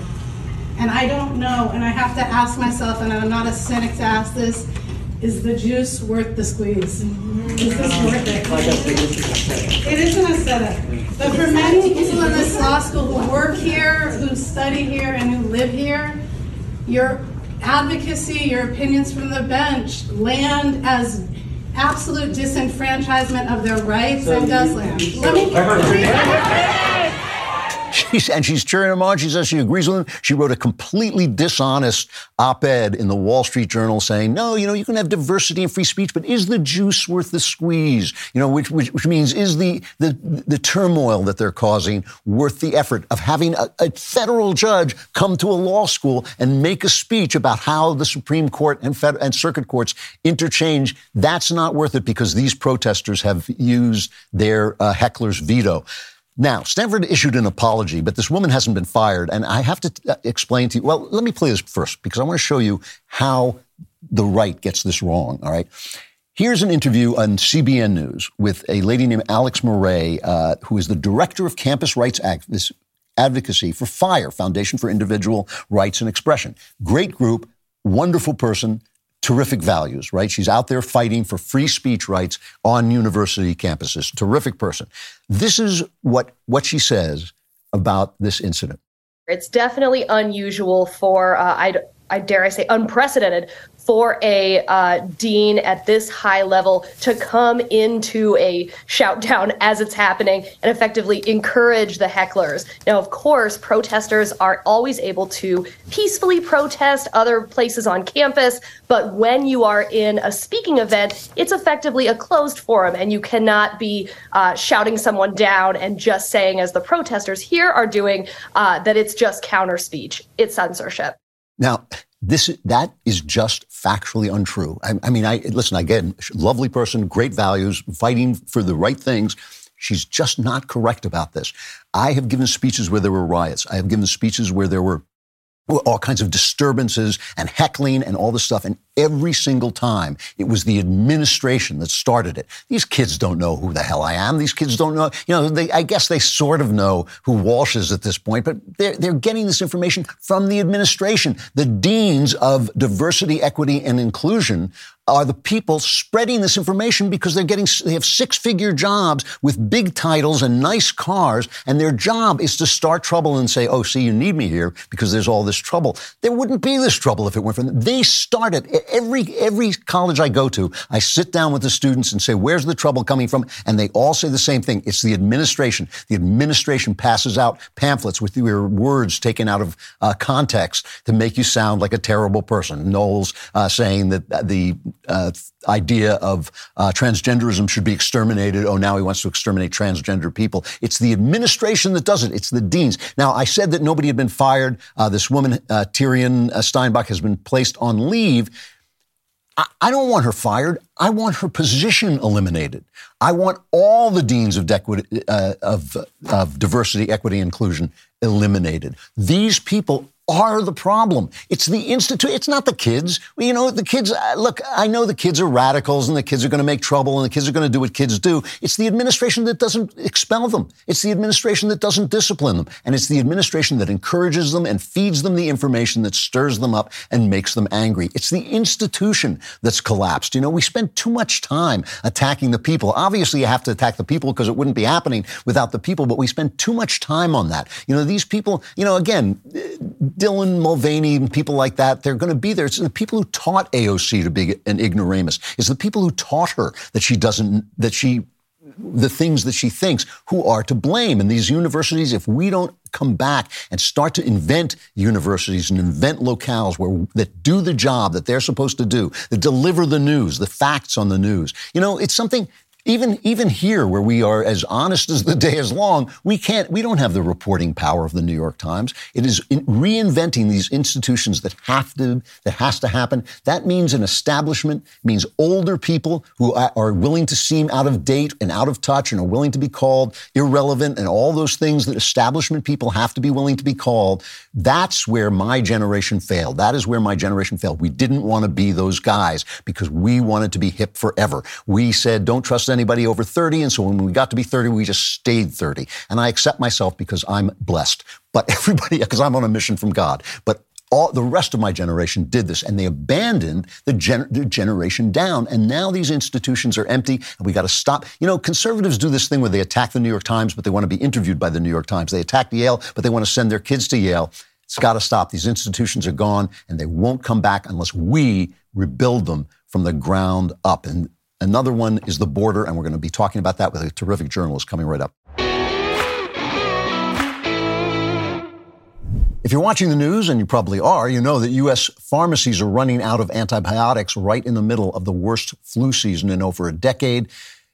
And I don't know, and I have to ask myself, and I'm not a cynic to ask this, is the juice worth the squeeze? Is this worth it? It isn't a setup. But for many people in this law school who work here, who study here, and who live here, your advocacy, your opinions from the bench land as absolute disenfranchisement of their rights and does land. Let me she's cheering him on. She says she agrees with him. She wrote a completely dishonest op-ed in the Wall Street Journal saying, no, you can have diversity and free speech, but is the juice worth the squeeze? Which means, is the turmoil that they're causing worth the effort of having a federal judge come to a law school and make a speech about how the Supreme Court and circuit courts interchange? That's not worth it because these protesters have used their heckler's veto. Now, Stanford issued an apology, but this woman hasn't been fired. And I have to explain to you. Well, let me play this first because I want to show you how the right gets this wrong. All right. Here's an interview on CBN News with a lady named Alex Murray, who is the director of Campus Rights Advocacy for FIRE, Foundation for Individual Rights and Expression. Great group, wonderful person. Terrific values, right? She's out there fighting for free speech rights on university campuses. Terrific person. This is what she says about this incident. It's definitely unusual for, I dare I say, unprecedented for a dean at this high level to come into a shout down as it's happening and effectively encourage the hecklers. Now, of course, protesters are always able to peacefully protest other places on campus, but when you are in a speaking event, it's effectively a closed forum, and you cannot be shouting someone down and just saying, as the protesters here are doing, that it's just counter speech. It's censorship. Now, that is just factually untrue. I mean, listen, again, lovely person, great values, fighting for the right things. She's just not correct about this. I have given speeches where there were riots. I have given speeches where there were all kinds of disturbances and heckling and all this stuff. And every single time, it was the administration that started it. These kids don't know who the hell I am. These kids don't know, you know, I guess they sort of know who Walsh is at this point, but they're getting this information from the administration. The deans of diversity, equity, and inclusion are the people spreading this information because they have six-figure jobs with big titles and nice cars, and their job is to start trouble and say, oh, see, you need me here because there's all this trouble. There wouldn't be this trouble if it weren't for them. They start it. Every college I go to, I sit down with the students and say, where's the trouble coming from? And they all say the same thing. It's the administration. The administration passes out pamphlets with your words taken out of context to make you sound like a terrible person. Knowles saying that the idea of transgenderism should be exterminated. Oh, now he wants to exterminate transgender people. It's the administration that does it. It's the deans. Now, I said that nobody had been fired. This woman, Tirien Steinbach, has been placed on leave. I don't want her fired. I want her position eliminated. I want all the deans of diversity, equity, inclusion eliminated. These people are the problem. It's the institute. It's not the kids. You know, the kids, look, I know the kids are radicals and the kids are going to make trouble and the kids are going to do what kids do. It's the administration that doesn't expel them. It's the administration that doesn't discipline them. And it's the administration that encourages them and feeds them the information that stirs them up and makes them angry. It's the institution that's collapsed. You know, we spend too much time attacking the people. Obviously, you have to attack the people because it wouldn't be happening without the people, but we spend too much time on that. You know, these people, you know, again, Dylan Mulvaney and people like that, they're going to be there. It's the people who taught AOC to be an ignoramus. It's the people who taught her the things that she thinks who are to blame. And these universities, if we don't come back and start to invent universities and invent locales that do the job that they're supposed to do, that deliver the news, the facts on the news, you know, it's something. Even here, where we are as honest as the day is long, we don't have the reporting power of the New York Times. It is reinventing these institutions that has to happen. That means an establishment, means older people who are willing to seem out of date and out of touch and are willing to be called irrelevant and all those things that establishment people have to be willing to be called. That's where my generation failed. That is where my generation failed. We didn't want to be those guys because we wanted to be hip forever. We said, don't trust anybody over 30. And so when we got to be 30, we just stayed 30. And I accept myself because I'm blessed. But everybody, because I'm on a mission from God. But all the rest of my generation did this, and they abandoned the generation down. And now these institutions are empty, and we got to stop. You know, conservatives do this thing where they attack the New York Times, but they want to be interviewed by the New York Times. They attack Yale, but they want to send their kids to Yale. It's got to stop. These institutions are gone, and they won't come back unless we rebuild them from the ground up. And another one is the border, and we're going to be talking about that with a terrific journalist coming right up. If you're watching the news, and you probably are, you know that U.S. pharmacies are running out of antibiotics right in the middle of the worst flu season in over a decade.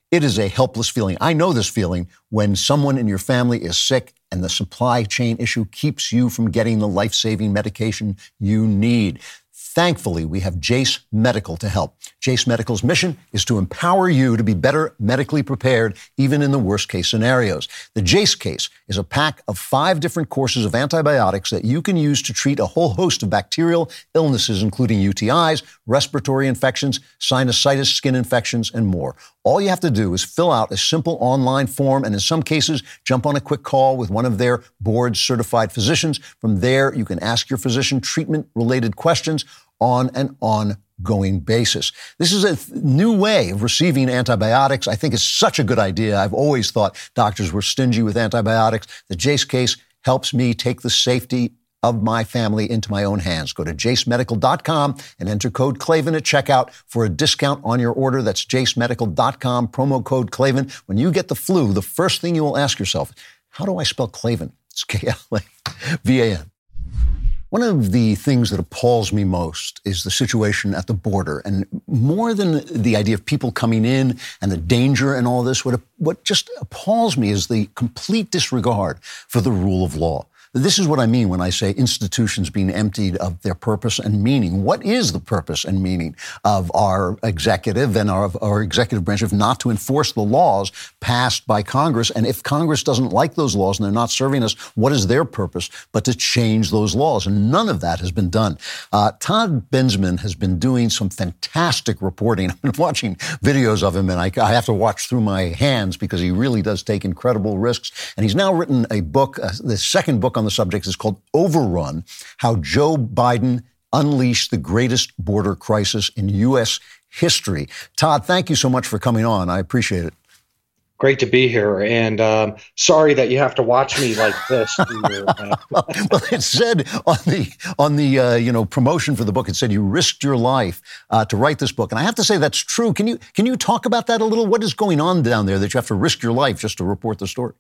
It is a helpless feeling. I know this feeling when someone in your family is sick and the supply chain issue keeps you from getting the life-saving medication you need. Thankfully, we have Jace Medical to help. Jace Medical's mission is to empower you to be better medically prepared, even in the worst-case scenarios. The Jace case is a pack of 5 different courses of antibiotics that you can use to treat a whole host of bacterial illnesses, including UTIs, respiratory infections, sinusitis, skin infections, and more. All you have to do is fill out a simple online form and in some cases, jump on a quick call with one of their board-certified physicians. From there, you can ask your physician treatment-related questions on an ongoing basis. This is a new way of receiving antibiotics. I think it's such a good idea. I've always thought doctors were stingy with antibiotics. The Jace case helps me take the safety of my family into my own hands. Go to jacemedical.com and enter code Klavan at checkout for a discount on your order. That's jacemedical.com, promo code Klavan. When you get the flu, the first thing you will ask yourself, how do I spell Klavan? It's Klavan. One of the things that appalls me most is the situation at the border. And more than the idea of people coming in and the danger and all this, what just appalls me is the complete disregard for the rule of law. This is what I mean when I say institutions being emptied of their purpose and meaning. What is the purpose and meaning of our executive and our executive branch if not to enforce the laws passed by Congress? And if Congress doesn't like those laws and they're not serving us, what is their purpose but to change those laws? And none of that has been done. Todd Bensman has been doing some fantastic reporting. I've been watching videos of him, and I have to watch through my hands because he really does take incredible risks. And he's now written a book, the second book on the subject is called Overrun, How Joe Biden Unleashed the Greatest Border Crisis in U.S. History. Todd, thank you so much for coming on. I appreciate it. Great to be here, and sorry that you have to watch me like this. Well, it said on the promotion for the book, it said you risked your life to write this book, and I have to say that's true. Can you talk about that a little? What is going on down there that you have to risk your life just to report the story?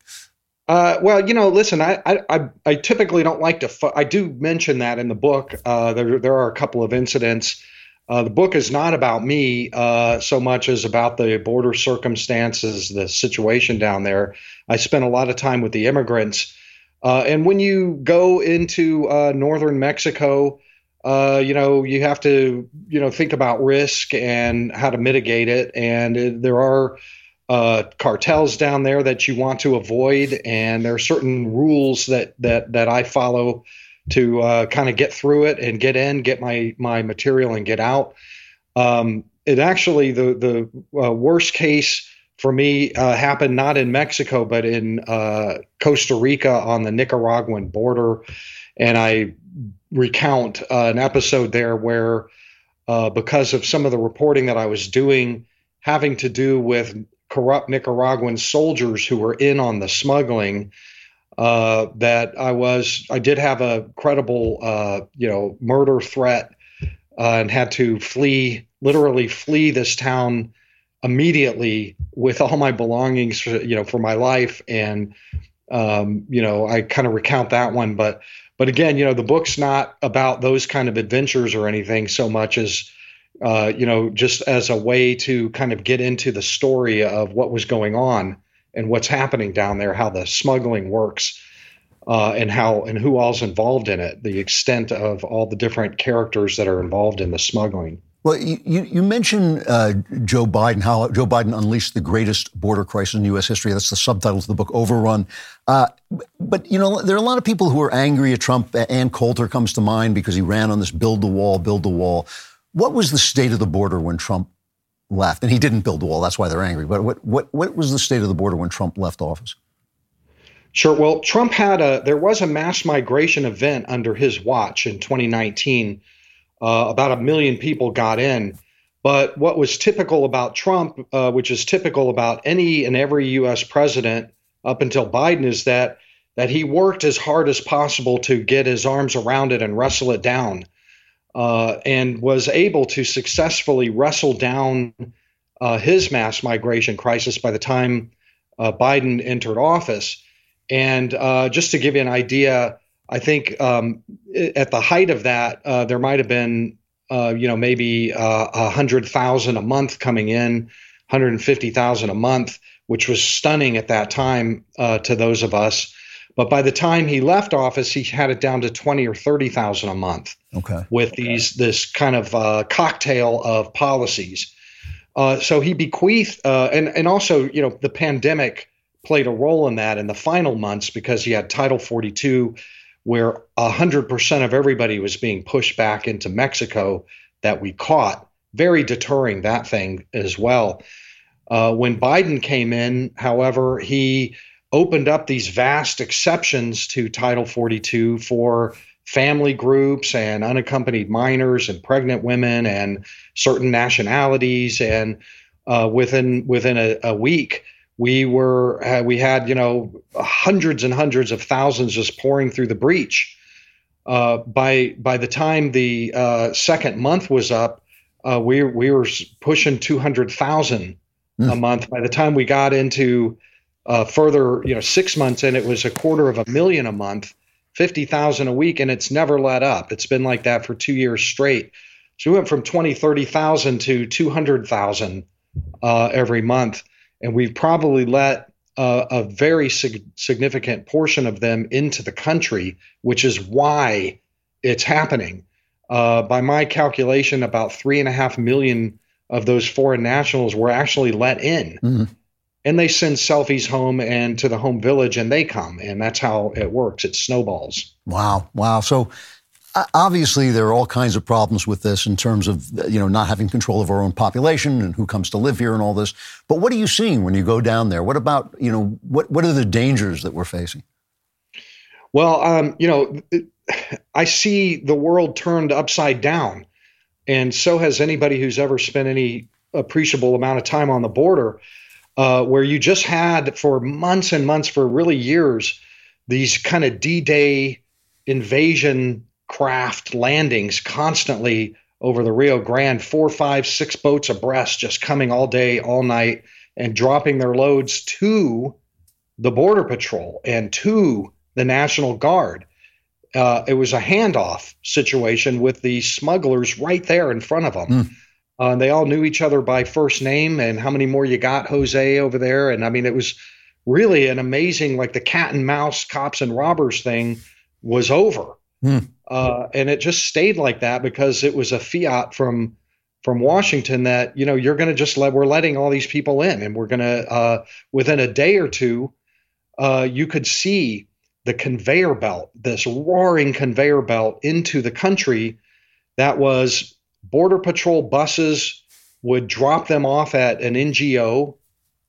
Well, listen, I typically don't like to, I do mention that in the book. There are a couple of incidents. The book is not about me so much as about the border circumstances, the situation down there. I spent a lot of time with the immigrants. And when you go into northern Mexico, you have to, think about risk and how to mitigate it. And there are cartels down there that you want to avoid, and there are certain rules that I follow to kind of get through it and get in, get my material, and get out. It actually the worst case for me happened not in Mexico but in Costa Rica on the Nicaraguan border, and I recount an episode there where because of some of the reporting that I was doing having to do with corrupt Nicaraguan soldiers who were in on the smuggling, that I did have a credible, murder threat, and had to literally flee this town immediately with all my belongings, for my life. And, I kind of recount that one, but again, the book's not about those kind of adventures or anything so much as, just as a way to kind of get into the story of what was going on and what's happening down there, how the smuggling works, and who all's involved in it, the extent of all the different characters that are involved in the smuggling. Well, you mentioned Joe Biden, how Joe Biden unleashed the greatest border crisis in U.S. history. That's the subtitle to the book, Overrun. But, there are a lot of people who are angry at Trump. Ann Coulter comes to mind because he ran on this build the wall. What was the state of the border when Trump left? And he didn't build the wall. That's why they're angry. But what was the state of the border when Trump left office? Sure. Well, Trump there was a mass migration event under his watch in 2019. About 1 million people got in. But what was typical about Trump, which is typical about any and every U.S. president up until Biden, is that he worked as hard as possible to get his arms around it and wrestle it down. And was able to successfully wrestle down his mass migration crisis by the time Biden entered office. And just to give you an idea, I think at the height of that, there might have been, maybe 100,000 a month coming in, 150,000 a month, which was stunning at that time to those of us. But by the time he left office, he had it down to 20 or 30,000 a month. Okay. With this kind of cocktail of policies. So he bequeathed, and also, the pandemic played a role in that in the final months because he had Title 42, where 100% of everybody was being pushed back into Mexico that we caught. Very deterring, that thing as well. When Biden came in, however, he opened up these vast exceptions to Title 42 for family groups and unaccompanied minors and pregnant women and certain nationalities. And within a week, we had hundreds and hundreds of thousands just pouring through the breach. By the time the second month was up, we were pushing 200,000 a month. By the time we got into further, 6 months in, it was 250,000 a month, 50,000 a week, and it's never let up. It's been like that for 2 years straight. So we went from 20,000-30,000 to 200,000 every month, and we've probably let a very significant portion of them into the country, which is why it's happening. By my calculation, about 3.5 million of those foreign nationals were actually let in. Mm-hmm. And they send selfies home and to the home village, and they come. And that's how it works. It snowballs. Wow. So obviously there are all kinds of problems with this in terms of, not having control of our own population and who comes to live here and all this. But what are you seeing when you go down there? What about, what are the dangers that we're facing? Well, I see the world turned upside down. And so has anybody who's ever spent any appreciable amount of time on the border, where you just had for months and months, for really years, these kind of D-Day invasion craft landings constantly over the Rio Grande, 4, 5, 6 boats abreast, just coming all day, all night, and dropping their loads to the Border Patrol and to the National Guard. It was a handoff situation with the smugglers right there in front of them. They all knew each other by first name, and how many more you got, Jose, over there. And I mean, it was really an amazing, like the cat and mouse cops and robbers thing was over. And it just stayed like that because it was a fiat from Washington that, you're going to just we're letting all these people in, and we're going to, within a day or two, you could see the conveyor belt, this roaring conveyor belt into the country that was Border Patrol buses would drop them off at an NGO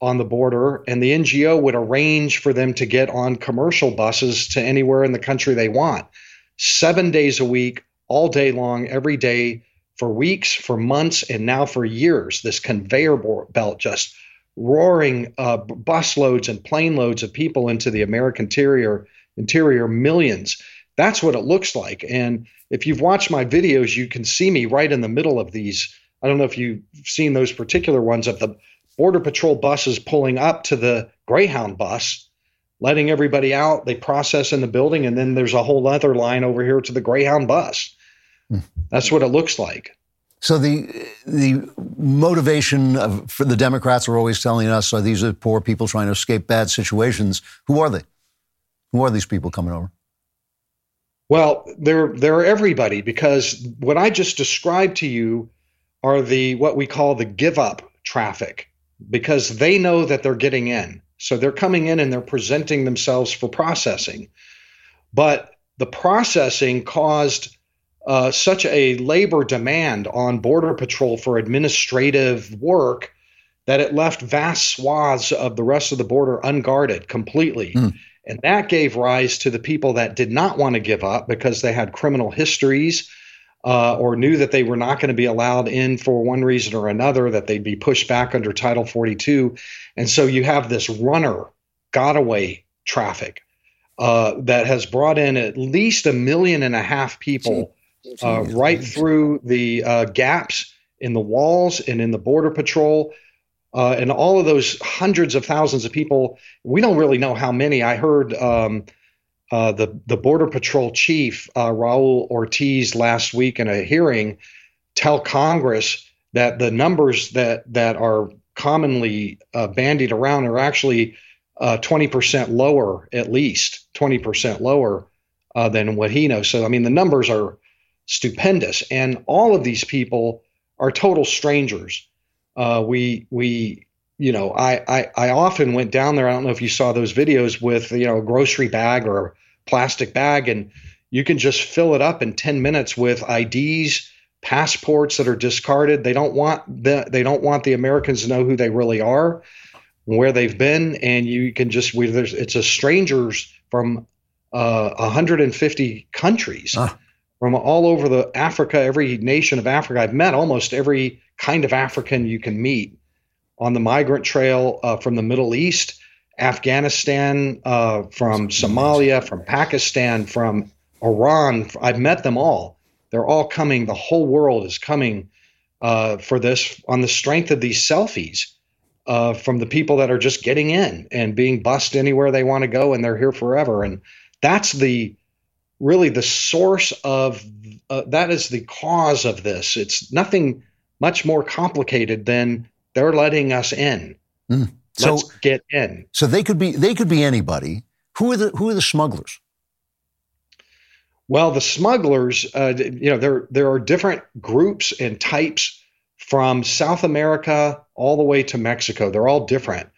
on the border, and the NGO would arrange for them to get on commercial buses to anywhere in the country they want. 7 days a week, all day long, every day, for weeks, for months, and now for years, this conveyor belt just roaring busloads and plane loads of people into the American interior, millions. That's what it looks like. And if you've watched my videos, you can see me right in the middle of these. I don't know if you've seen those particular ones of the Border Patrol buses pulling up to the Greyhound bus, letting everybody out. They process in the building, and then there's a whole other line over here to the Greyhound bus. That's what it looks like. So the motivation for the Democrats are always telling us, are these are poor people trying to escape bad situations. Who are they? Who are these people coming over? Well, they're everybody, because what I just described to you are what we call the give up traffic, because they know that they're getting in. So they're coming in and they're presenting themselves for processing. But the processing caused such a labor demand on Border Patrol for administrative work that it left vast swaths of the rest of the border unguarded completely. And that gave rise to the people that did not want to give up because they had criminal histories or knew that they were not going to be allowed in for one reason or another, that they'd be pushed back under Title 42. And so you have this runner got-away traffic that has brought in at least 1.5 million people right through the gaps in the walls and in the Border Patrol. And all of those hundreds of thousands of people, we don't really know how many. I heard the Border Patrol chief, Raul Ortiz, last week in a hearing tell Congress that the numbers that are commonly bandied around are actually 20% lower, at least 20% lower than what he knows. So, I mean, the numbers are stupendous. And all of these people are total strangers. I often went down there. I don't know if you saw those videos with, a grocery bag or a plastic bag, and you can just fill it up in 10 minutes with IDs, passports that are discarded. They don't want the Americans to know who they really are, where they've been. And you can just, it's a strangers from, 150 countries from all over Africa, every nation of Africa. I've met almost every kind of African you can meet on the migrant trail from the Middle East, Afghanistan, from Somalia, from Pakistan, from Iran. I've met them all. They're all coming. The whole world is coming for this on the strength of these selfies from the people that are just getting in and being bussed anywhere they want to go, and they're here forever. And that's the really the source of that is the cause of this. It's nothing much more complicated than they're letting us in. Mm. So, let's get in. So they could be anybody. Who are the smugglers? Well, the smugglers, there are different groups and types from South America all the way to Mexico. They're all different.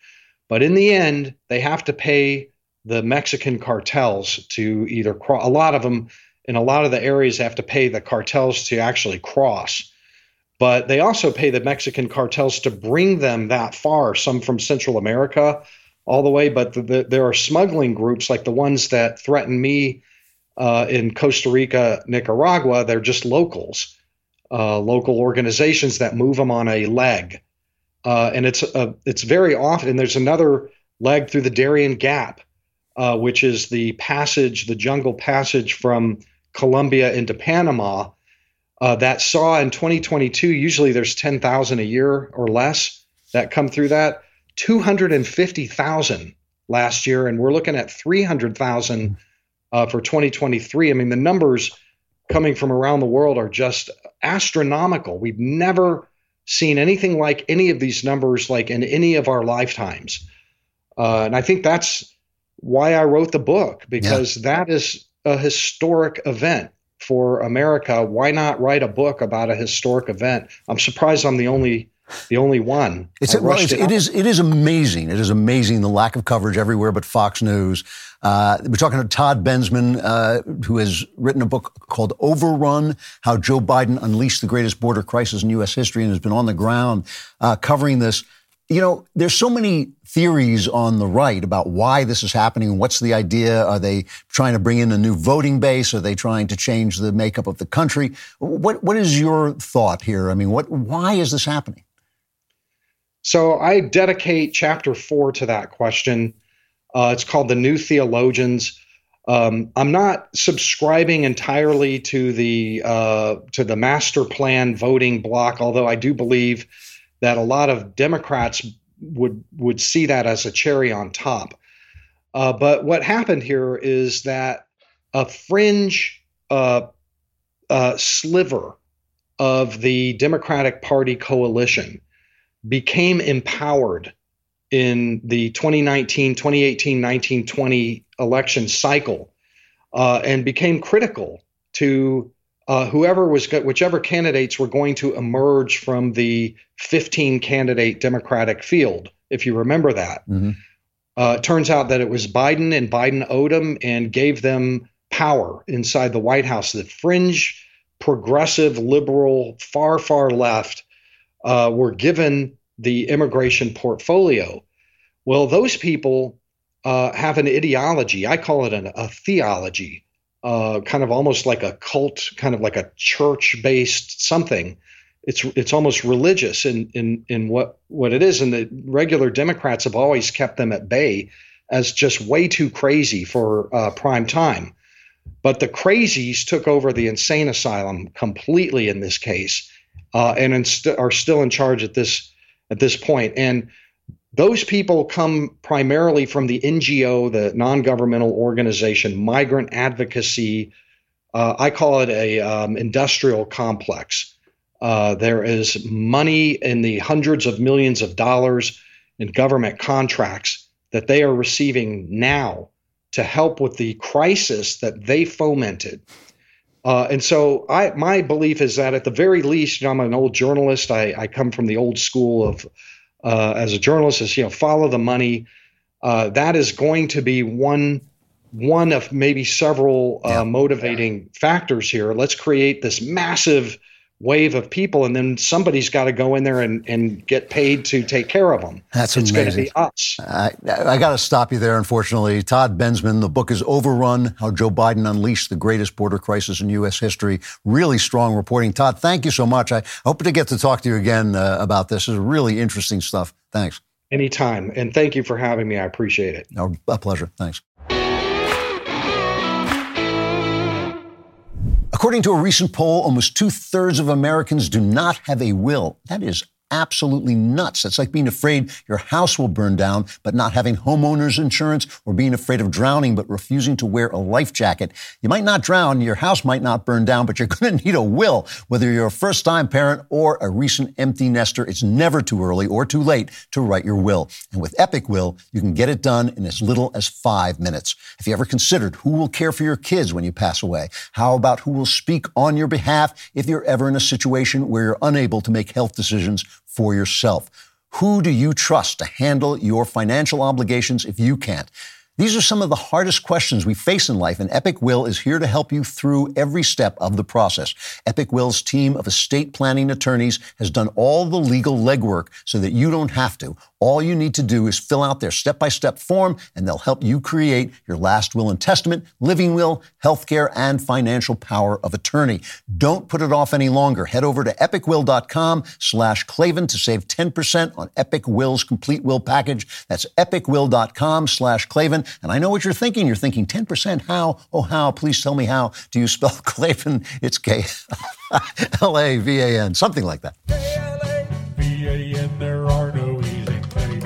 But in the end, they have to pay the Mexican cartels to either cross. A lot of them in a lot of the areas have to pay the cartels to actually cross. But they also pay the Mexican cartels to bring them that far, some from Central America all the way. But there are smuggling groups like the ones that threaten me in Costa Rica, Nicaragua. They're just locals, local organizations that move them on a leg. And it's very often, and there's another leg through the Darien Gap, which is the passage, the jungle passage from Colombia into Panama, that saw in 2022, usually there's 10,000 a year or less that come through that, 250,000 last year. And we're looking at 300,000 for 2023. I mean, the numbers coming from around the world are just astronomical. We've never seen anything like any of these numbers like in any of our lifetimes. And I think that's why I wrote the book, because that is a historic event for America. Why not write a book about a historic event? I'm surprised I'm the only one. It is amazing. It is amazing, the lack of coverage everywhere but Fox News. We're talking to Todd Bensman, who has written a book called Overrun, How Joe Biden Unleashed the Greatest Border Crisis in U.S. History, and has been on the ground covering this. You know, there's so many theories on the right about why this is happening. What's the idea? Are they trying to bring in a new voting base? Are they trying to change the makeup of the country? What is your thought here? I mean, why is this happening? So I dedicate chapter 4 to that question. It's called The New Theologians. I'm not subscribing entirely to the master plan voting bloc, although I do believe that a lot of Democrats would see that as a cherry on top. But what happened here is that a fringe sliver of the Democratic Party coalition became empowered in the 2019, 2018, 1920 election cycle and became critical to whichever candidates were going to emerge from the 15-candidate Democratic field, if you remember that. Mm-hmm. Turns out that it was Biden and Biden Odom, and gave them power inside the White House. The fringe, progressive, liberal, far, far left were given the immigration portfolio. Well, those people have an ideology. I call it a theology. Kind of almost like a cult, kind of like a church-based something. It's almost religious in what it is. And the regular Democrats have always kept them at bay as just way too crazy for prime time. But the crazies took over the insane asylum completely in this case, and are still in charge at this point. And those people come primarily from the NGO, the non-governmental organization, migrant advocacy. I call it a industrial complex. There is money in the hundreds of millions of dollars in government contracts that they are receiving now to help with the crisis that they fomented. And so my belief is that at the very least, I'm an old journalist. I come from the old school of as a journalist, follow the money. That is going to be one of maybe several motivating factors here. Let's create this massive wave of people, and then somebody's got to go in there and get paid to take care of them. It's amazing. It's going to be us. I got to stop you there, unfortunately. Todd Bensman, the book is Overrun, How Joe Biden Unleashed the Greatest Border Crisis in U.S. History. Really strong reporting. Todd, thank you so much. I hope to get to talk to you again about this. This is really interesting stuff. Thanks. Anytime. And thank you for having me. I appreciate it. Oh, a pleasure. Thanks. According to a recent poll, almost 2/3 of Americans do not have a will. That is absolutely nuts. That's like being afraid your house will burn down, but not having homeowners insurance, or being afraid of drowning, but refusing to wear a life jacket. You might not drown, your house might not burn down, but you're going to need a will. Whether you're a first-time parent or a recent empty nester, it's never too early or too late to write your will. And with Epic Will, you can get it done in as little as 5 minutes. Have you ever considered who will care for your kids when you pass away? How about who will speak on your behalf if you're ever in a situation where you're unable to make health decisions for yourself? Who do you trust to handle your financial obligations if you can't? These are some of the hardest questions we face in life, and Epic Will is here to help you through every step of the process. Epic Will's team of estate planning attorneys has done all the legal legwork so that you don't have to. All you need to do is fill out their step-by-step form, and they'll help you create your last will and testament, living will, healthcare, and financial power of attorney. Don't put it off any longer. Head over to epicwill.com/Klavan to save 10% on Epic Will's complete will package. That's epicwill.com/Klavan. And I know what you're thinking. You're thinking 10%. How? Oh, how? Please tell me how. Do you spell Klavan? It's Klavan, something like that. Klavan, there are no easy things.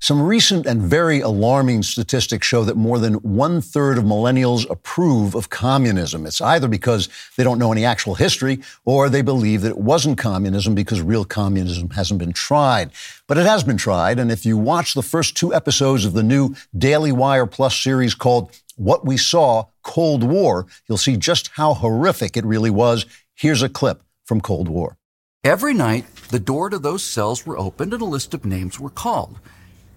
Some recent and very alarming statistics show that more than 1/3 of millennials approve of communism. It's either because they don't know any actual history, or they believe that it wasn't communism because real communism hasn't been tried. But it has been tried, and if you watch the first 2 episodes of the new Daily Wire Plus series called What We Saw, Cold War, you'll see just how horrific it really was. Here's a clip from Cold War. Every night, the door to those cells were opened and a list of names were called.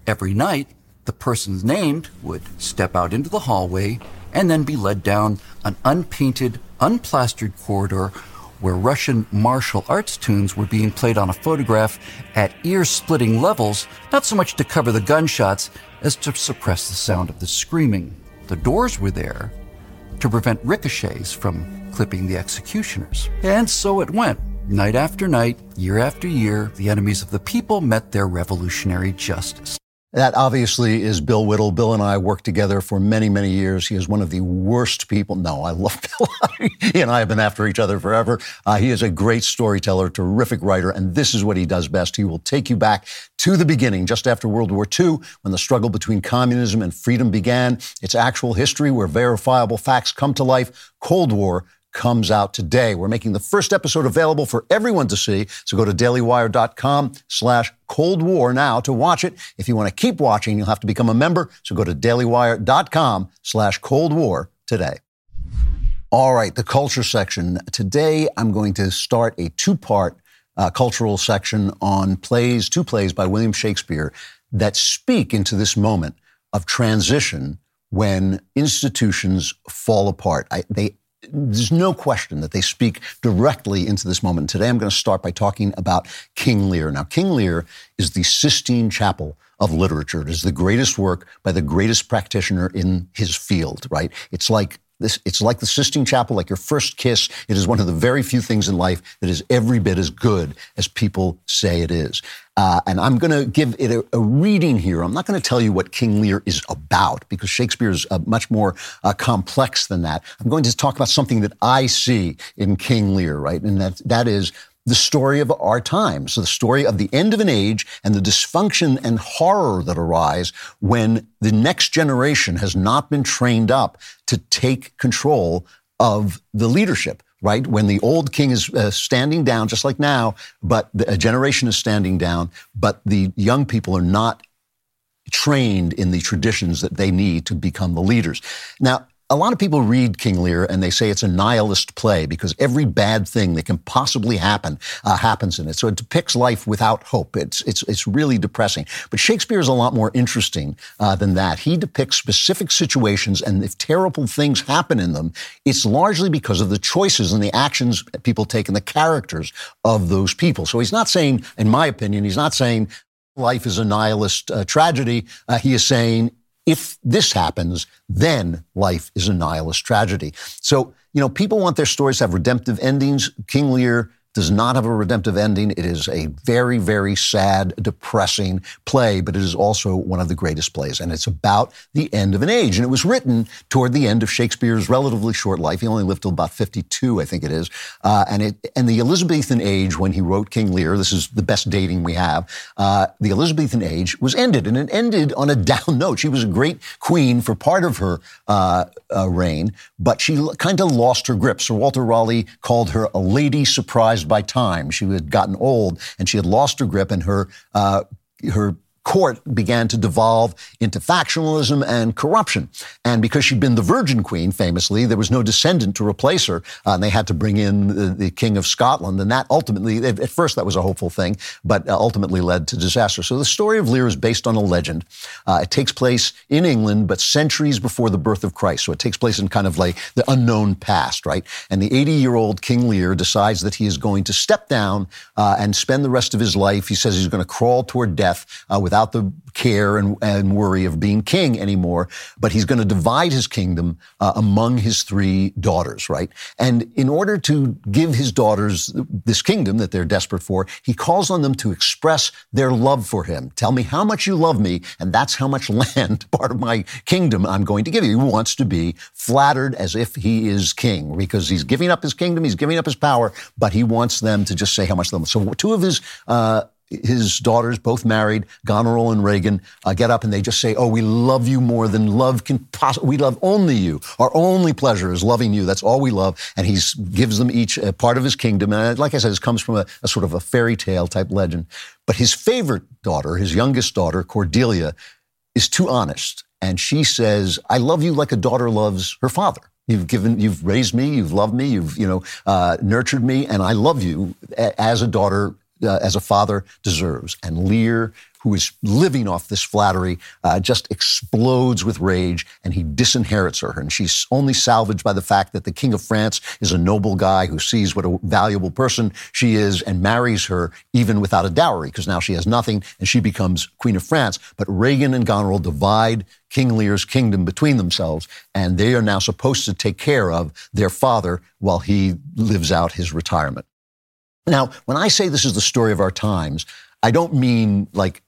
Every night, the persons named would step out into the hallway and then be led down an unpainted, unplastered corridor where Russian martial arts tunes were being played on a photograph at ear-splitting levels, not so much to cover the gunshots as to suppress the sound of the screaming. The doors were there to prevent ricochets from clipping the executioners. And so it went. Night after night, year after year, the enemies of the people met their revolutionary justice. That obviously is Bill Whittle. Bill and I worked together for many, many years. He is one of the worst people. No, I love Bill. He and I have been after each other forever. He is a great storyteller, terrific writer, and this is what he does best. He will take you back to the beginning, just after World War II, when the struggle between communism and freedom began. It's actual history where verifiable facts come to life. Cold War comes out today. We're making the first episode available for everyone to see, so go to dailywire.com/Cold War now to watch it. If you want to keep watching, you'll have to become a member, so go to dailywire.com/Cold War today. All right, the culture section. Today, I'm going to start a 2-part cultural section on plays, 2 plays by William Shakespeare that speak into this moment of transition when institutions fall apart. There's no question that they speak directly into this moment. Today, I'm going to start by talking about King Lear. Now, King Lear is the Sistine Chapel of literature. It is the greatest work by the greatest practitioner in his field, right? It's like this. It's like the Sistine Chapel, like your first kiss. It is one of the very few things in life that is every bit as good as people say it is. And I'm going to give it a reading here. I'm not going to tell you what King Lear is about, because Shakespeare is much more complex than that. I'm going to talk about something that I see in King Lear, right? And that is the story of our time. So the story of the end of an age and the dysfunction and horror that arise when the next generation has not been trained up to take control of the leadership. Right? When the old king is standing down, just like now, but a generation is standing down, but the young people are not trained in the traditions that they need to become the leaders. Now, a lot of people read King Lear and they say it's a nihilist play because every bad thing that can possibly happen happens in it. So it depicts life without hope. It's really depressing. But Shakespeare is a lot more interesting than that. He depicts specific situations, and if terrible things happen in them, it's largely because of the choices and the actions people take and the characters of those people. So he's not saying, in my opinion, he's not saying life is a nihilist tragedy. He is saying, if this happens, then life is a nihilist tragedy. So, you know, people want their stories to have redemptive endings. King Lear does not have a redemptive ending. It is a very, very sad, depressing play, but it is also one of the greatest plays. And it's about the end of an age. And it was written toward the end of Shakespeare's relatively short life. He only lived till about 52, I think it is. And the Elizabethan age, when he wrote King Lear, this is the best dating we have, the Elizabethan age was ended. And it ended on a down note. She was a great queen for part of her reign, but she kind of lost her grip. Sir Walter Raleigh called her a lady surprised by time. She had gotten old and she had lost her grip, and her court began to devolve into factionalism and corruption. And because she'd been the Virgin Queen, famously, there was no descendant to replace her, and they had to bring in the King of Scotland. And that ultimately, at first that was a hopeful thing, but ultimately led to disaster. So the story of Lear is based on a legend. It takes place in England, but centuries before the birth of Christ. So it takes place in kind of like the unknown past, right? And the 80-year-old King Lear decides that he is going to step down and spend the rest of his life. He says he's going to crawl toward death without the care and worry of being king anymore, but he's going to divide his kingdom among his three daughters, right? And in order to give his daughters this kingdom that they're desperate for, he calls on them to express their love for him. Tell me how much you love me, and that's how much land, part of my kingdom, I'm going to give you. He wants to be flattered as if he is king, because he's giving up his kingdom, he's giving up his power, but he wants them to just say how much they love him. So two of his daughters, both married, Goneril and Regan, get up and they just say, "Oh, we love you more than love can possibly. We love only you. Our only pleasure is loving you. That's all we love." And he gives them each a part of his kingdom. And like I said, this comes from a sort of a fairy tale type legend. But his favorite daughter, his youngest daughter, Cordelia, is too honest. And she says, "I love you like a daughter loves her father. You've raised me, you've loved me, you've nurtured me, and I love you as a daughter, as a father deserves." And Lear, who is living off this flattery, just explodes with rage, and he disinherits her. And she's only salvaged by the fact that the King of France is a noble guy who sees what a valuable person she is and marries her even without a dowry, because now she has nothing and she becomes Queen of France. But Regan and Goneril divide King Lear's kingdom between themselves, and they are now supposed to take care of their father while he lives out his retirement. Now, when I say this is the story of our times, I don't mean like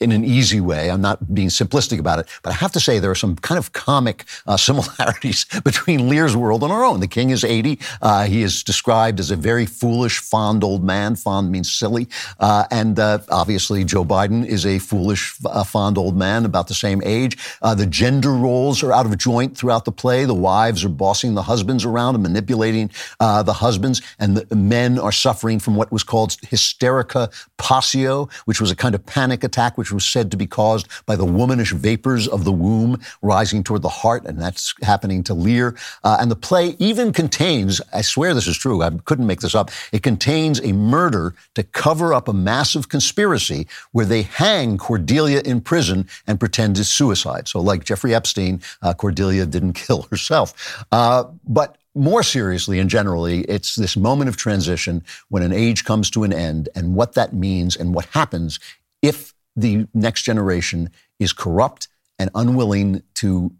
in an easy way. I'm not being simplistic about it, but I have to say there are some kind of comic similarities between Lear's world and our own. The king is 80. He is described as a very foolish, fond old man. Fond means silly. And obviously Joe Biden is a foolish, fond old man about the same age. The gender roles are out of joint throughout the play. The wives are bossing the husbands around and manipulating the husbands, and the men are suffering from what was called hysterica passio, which was a kind of panic attack, which was said to be caused by the womanish vapors of the womb rising toward the heart, and that's happening to Lear. And the play even contains, I swear this is true, I couldn't make this up, it contains a murder to cover up a massive conspiracy where they hang Cordelia in prison and pretend it's suicide. So like Jeffrey Epstein, Cordelia didn't kill herself. But more seriously and generally, it's this moment of transition when an age comes to an end, and what that means and what happens if the next generation is corrupt and unwilling to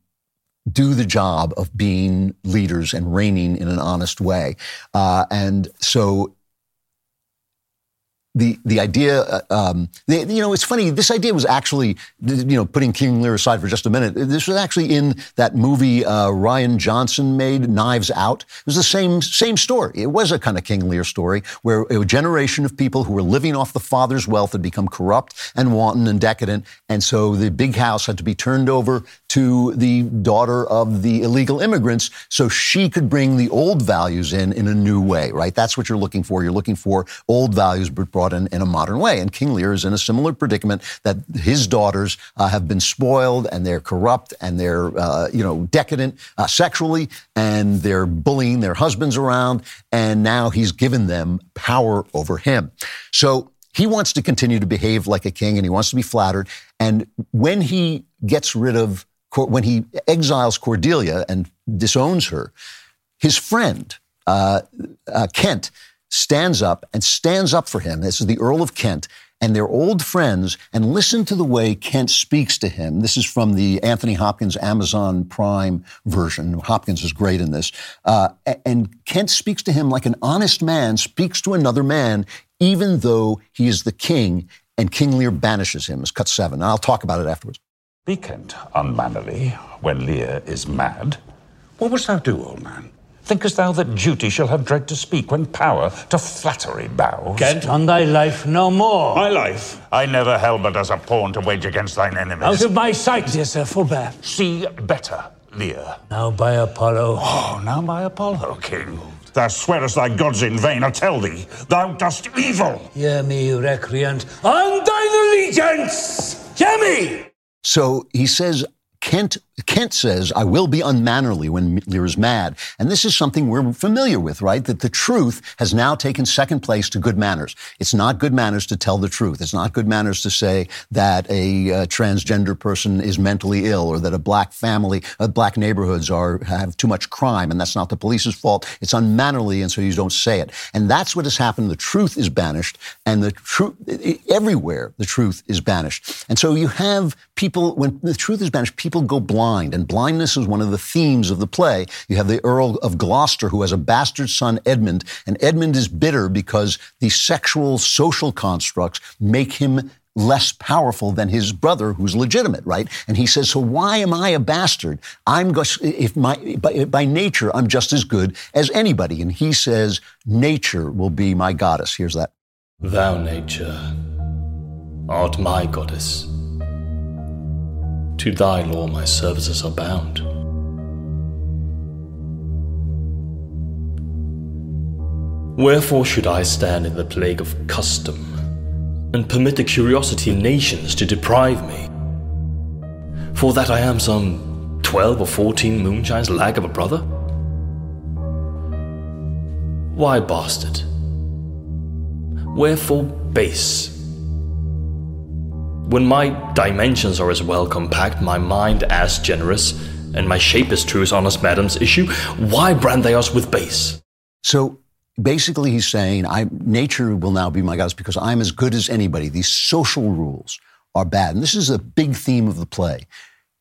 do the job of being leaders and reigning in an honest way. And so the idea, it's funny, this idea was actually, putting King Lear aside for just a minute, this was actually in that movie Ryan Johnson made, Knives Out. It was the same story. It was a kind of King Lear story where a generation of people who were living off the father's wealth had become corrupt and wanton and decadent. And so the big house had to be turned over to the daughter of the illegal immigrants so she could bring the old values in a new way, right? That's what you're looking for. You're looking for old values brought in a modern way. And King Lear is in a similar predicament, that his daughters have been spoiled, and they're corrupt, and they're, decadent sexually, and they're bullying their husbands around. And now he's given them power over him. So he wants to continue to behave like a king, and he wants to be flattered. And when he when he exiles Cordelia and disowns her, his friend, Kent, stands up for him. This is the Earl of Kent, and they're old friends, and listen to the way Kent speaks to him. This is from the Anthony Hopkins Amazon Prime version. Hopkins is great in this. And Kent speaks to him like an honest man speaks to another man, even though he is the king, and King Lear banishes him. It's cut 7. I'll talk about it afterwards. Be Kent unmannerly when Lear is mad. What wouldst thou do, old man? Thinkest thou that duty shall have dread to speak when power to flattery bows? Kent, on thy life no more. My life? I never held but as a pawn to wage against thine enemies. Out of my sight, dear sir, forbear. See better, Lear. Now by Apollo. Oh, now by Apollo, King. Thou swearest thy gods in vain, I tell thee. Thou dost evil. Hear me, recreant, on thine allegiance! Hear me! So he says... Kent says, I will be unmannerly when Lear is mad. And this is something we're familiar with, right? That the truth has now taken second place to good manners. It's not good manners to tell the truth. It's not good manners to say that a transgender person is mentally ill or that a black family, black neighborhoods have too much crime, and that's not the police's fault. It's unmannerly, and so you don't say it. And that's what has happened. The truth is banished, and the truth, everywhere the truth is banished. And so you have people, when the truth is banished, people go blind, and blindness is one of the themes of the play. You have the Earl of Gloucester, who has a bastard son, Edmund, and Edmund is bitter because the sexual social constructs make him less powerful than his brother, who's legitimate, right? And he says, so why am I a bastard? By nature, I'm just as good as anybody. And he says, nature will be my goddess. Here's that. Thou, nature, art my goddess. To thy law my services are bound. Wherefore should I stand in the plague of custom, and permit the curiosity of nations to deprive me? For that I am some 12 or 14 moonshines lag of a brother? Why bastard? Wherefore base? When my dimensions are as well compact, my mind as generous, and my shape as true as honest madam's issue, why brand they us with base? So basically he's saying, nature will now be my goddess because I'm as good as anybody. These social rules are bad. And this is a big theme of the play.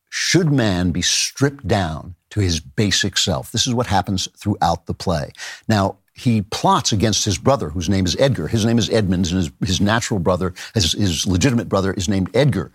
Should man be stripped down to his basic self? This is what happens throughout the play. Now, he plots against his brother, whose name is Edgar. His name is Edmund, and his natural brother, his legitimate brother, is named Edgar.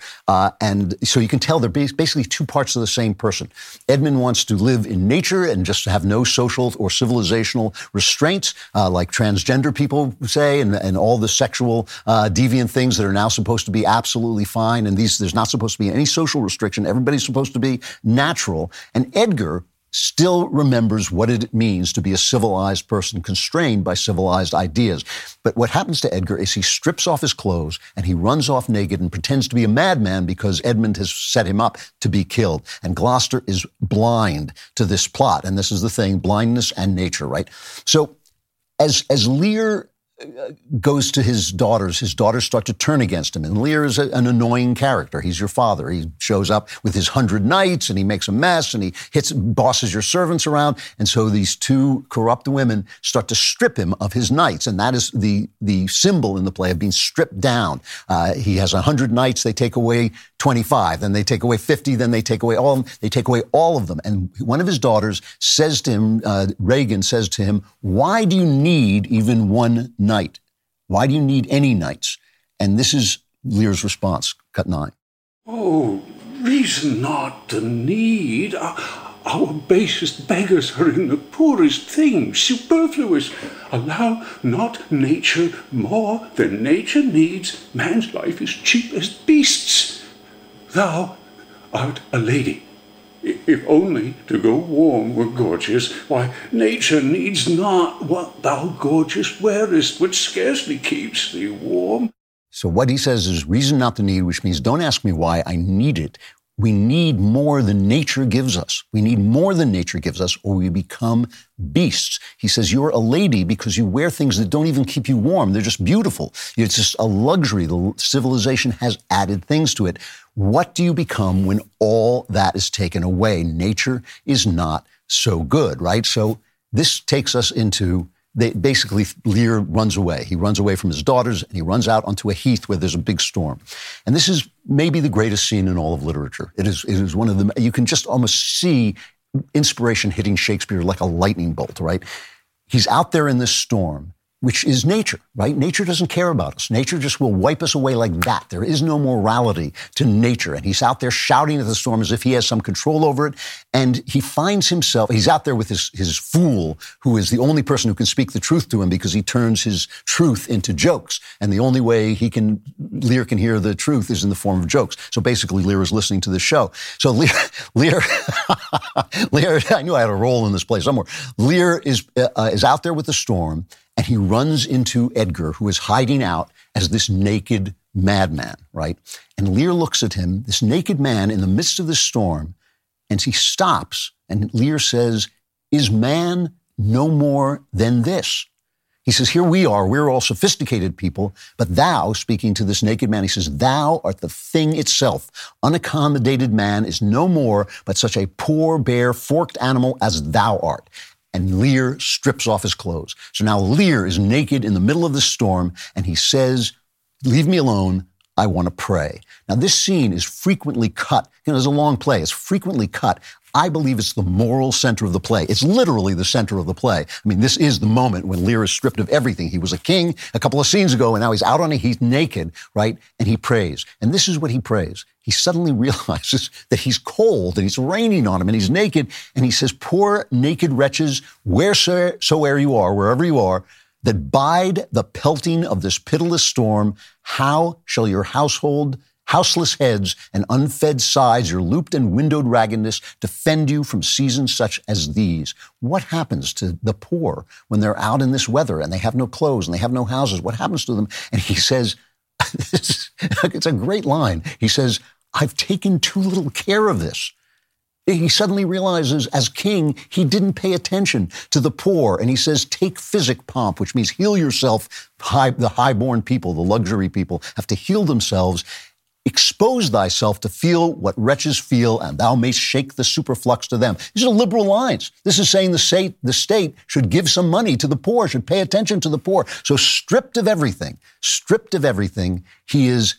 And so you can tell they're basically two parts of the same person. Edmund wants to live in nature and just have no social or civilizational restraints, like transgender people say, and all the sexual deviant things that are now supposed to be absolutely fine. And there's not supposed to be any social restriction. Everybody's supposed to be natural. And Edgar still remembers what it means to be a civilized person constrained by civilized ideas. But what happens to Edgar is he strips off his clothes and he runs off naked and pretends to be a madman because Edmund has set him up to be killed. And Gloucester is blind to this plot. And this is the thing, blindness and nature, right? So as Lear goes to his daughters start to turn against him. And Lear is an annoying character. He's your father. He shows up with his 100 knights and he makes a mess and he bosses your servants around. And so these two corrupt women start to strip him of his knights. And that is the symbol in the play of being stripped down. He has 100 knights. They take away 25. Then they take away 50. Then they take away all of them. They take away all of them. And one of his daughters says to him, Regan says to him, why do you need even one knight? Why do you need any knights? And this is Lear's response, cut 9. Oh, reason not the need. Our basest beggars are in the poorest things, superfluous. Allow not nature more than nature needs. Man's life is cheap as beasts. Thou art a lady. If only to go warm were gorgeous, why, nature needs not what thou gorgeous wearest, which scarcely keeps thee warm. So what he says is reason not the need, which means don't ask me why I need it. We need more than nature gives us. We need more than nature gives us, or we become beasts. He says, you're a lady because you wear things that don't even keep you warm. They're just beautiful. It's just a luxury. The civilization has added things to it. What do you become when all that is taken away? Nature is not so good, right? So this takes us into They basically, Lear runs away. He runs away from his daughters, and he runs out onto a heath where there's a big storm. And this is maybe the greatest scene in all of literature. It is one of them. You can just almost see inspiration hitting Shakespeare like a lightning bolt, right? He's out there in this storm, which is nature, right? Nature doesn't care about us. Nature just will wipe us away like that. There is no morality to nature. And he's out there shouting at the storm as if he has some control over it. And he finds himself, he's out there with his fool, who is the only person who can speak the truth to him because he turns his truth into jokes. And the only way Lear can hear the truth is in the form of jokes. So basically, Lear is listening to the show. So Lear, I knew I had a role in this play somewhere. Lear is out there with the storm, and he runs into Edgar, who is hiding out as this naked madman, right? And Lear looks at him, this naked man in the midst of the storm, and he stops. And Lear says, "Is man no more than this?" He says, "Here we are, we're all sophisticated people, but thou," speaking to this naked man, he says, "thou art the thing itself. Unaccommodated man is no more but such a poor, bare, forked animal as thou art." And Lear strips off his clothes. So now Lear is naked in the middle of the storm, and he says, "Leave me alone, I want to pray." Now this scene is frequently cut. You know, it's a long play, it's frequently cut. I believe it's the moral center of the play. It's literally the center of the play. I mean, this is the moment when Lear is stripped of everything. He was a king a couple of scenes ago, and now he's out on a heath naked, right? And he prays. And this is what he prays. He suddenly realizes that he's cold, and it's raining on him, and he's naked. And he says, "Poor naked wretches, wherever you are, that bide the pelting of this pitiless storm, how shall your houseless heads and unfed sides, your looped and windowed raggedness, defend you from seasons such as these?" What happens to the poor when they're out in this weather and they have no clothes and they have no houses? What happens to them? And he says, it's a great line. He says, "I've taken too little care of this." He suddenly realizes, as king, he didn't pay attention to the poor. And he says, "Take physic, pomp," which means heal yourself. The highborn people, the luxury people, have to heal themselves. "Expose thyself to feel what wretches feel, and thou mayst shake the superflux to them." These are liberal lines. This is saying the state should give some money to the poor, should pay attention to the poor. So stripped of everything, he is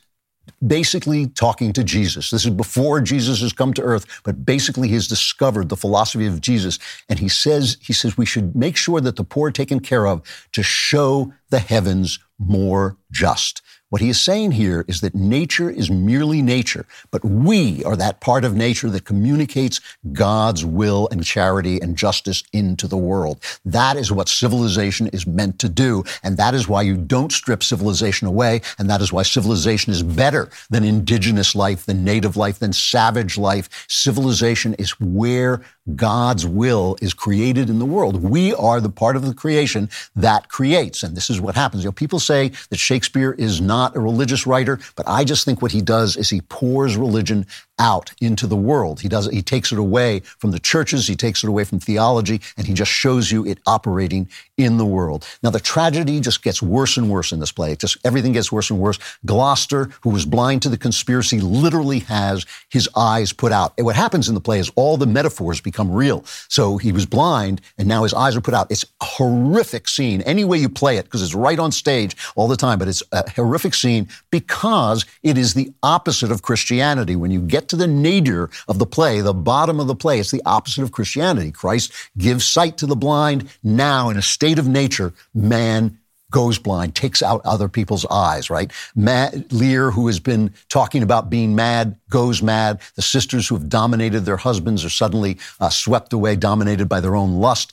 basically talking to Jesus. This is before Jesus has come to earth, but basically he's discovered the philosophy of Jesus. And he says we should make sure that the poor are taken care of to show the heavens more just. What he is saying here is that nature is merely nature, but we are that part of nature that communicates God's will and charity and justice into the world. That is what civilization is meant to do, and that is why you don't strip civilization away, and that is why civilization is better than indigenous life, than native life, than savage life. Civilization is where God's will is created in the world. We are the part of the creation that creates, and this is what happens. You know, people say that Shakespeare is not a religious writer, but I just think what he does is he pours religion out into the world. He takes it away from the churches, he takes it away from theology, and he just shows you it operating in the world. Now, the tragedy just gets worse and worse in this play. Everything gets worse and worse. Gloucester, who was blind to the conspiracy, literally has his eyes put out. And what happens in the play is all the metaphors become real. So he was blind, and now his eyes are put out. It's a horrific scene, any way you play it, because it's right on stage all the time, but it's a horrific scene because it is the opposite of Christianity. When you get to the nadir of the play, the bottom of the play, it's the opposite of Christianity. Christ gives sight to the blind. Now, in a state of nature, man goes blind, takes out other people's eyes, right? Lear, who has been talking about being mad, goes mad. The sisters who have dominated their husbands are suddenly swept away, dominated by their own lust.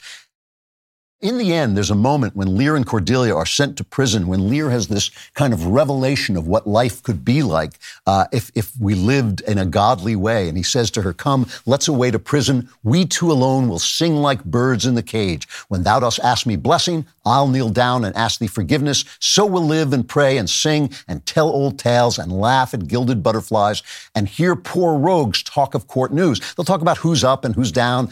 In the end, there's a moment when Lear and Cordelia are sent to prison, when Lear has this kind of revelation of what life could be like if we lived in a godly way. And he says to her, "Come, let's away to prison. We two alone will sing like birds in the cage. When thou dost ask me blessing, I'll kneel down and ask thee forgiveness. So we'll live and pray and sing and tell old tales and laugh at gilded butterflies and hear poor rogues talk of court news." They'll talk about who's up and who's down.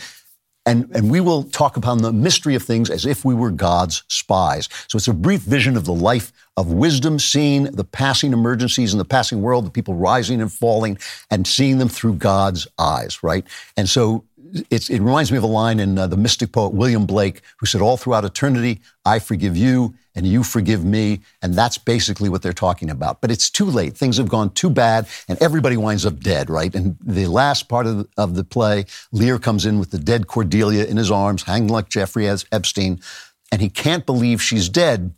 And we will talk upon the mystery of things as if we were God's spies. So it's a brief vision of the life of wisdom, seeing the passing emergencies in the passing world, the people rising and falling, and seeing them through God's eyes, right? And so it reminds me of a line in the mystic poet William Blake, who said, all throughout eternity, I forgive you and you forgive me. And that's basically what they're talking about. But it's too late. Things have gone too bad and everybody winds up dead, right? And the last part of the play, Lear comes in with the dead Cordelia in his arms, hanging like Jeffrey Epstein, and he can't believe she's dead.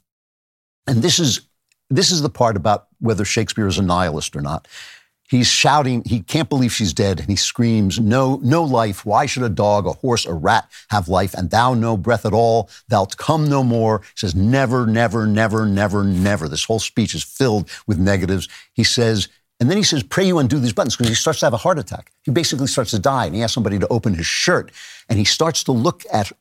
And this is the part about whether Shakespeare is a nihilist or not. He's shouting, he can't believe she's dead, and he screams, no, no life. Why should a dog, a horse, a rat have life? And thou no breath at all, thou'lt come no more. He says, never, never, never, never, never. This whole speech is filled with negatives. He says, and then he says, pray you undo these buttons, because he starts to have a heart attack. He basically starts to die, and he asks somebody to open his shirt. And he starts to look at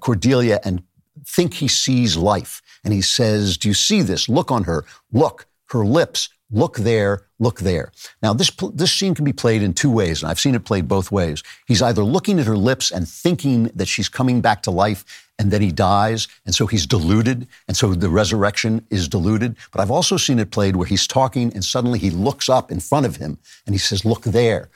Cordelia and think he sees life. And he says, do you see this? Look on her. Look, her lips. Look there, look there. Now, this scene can be played in two ways, and I've seen it played both ways. He's either looking at her lips and thinking that she's coming back to life, and then he dies, and so he's deluded, and so the resurrection is deluded. But I've also seen it played where he's talking, and suddenly he looks up in front of him, and he says, look there,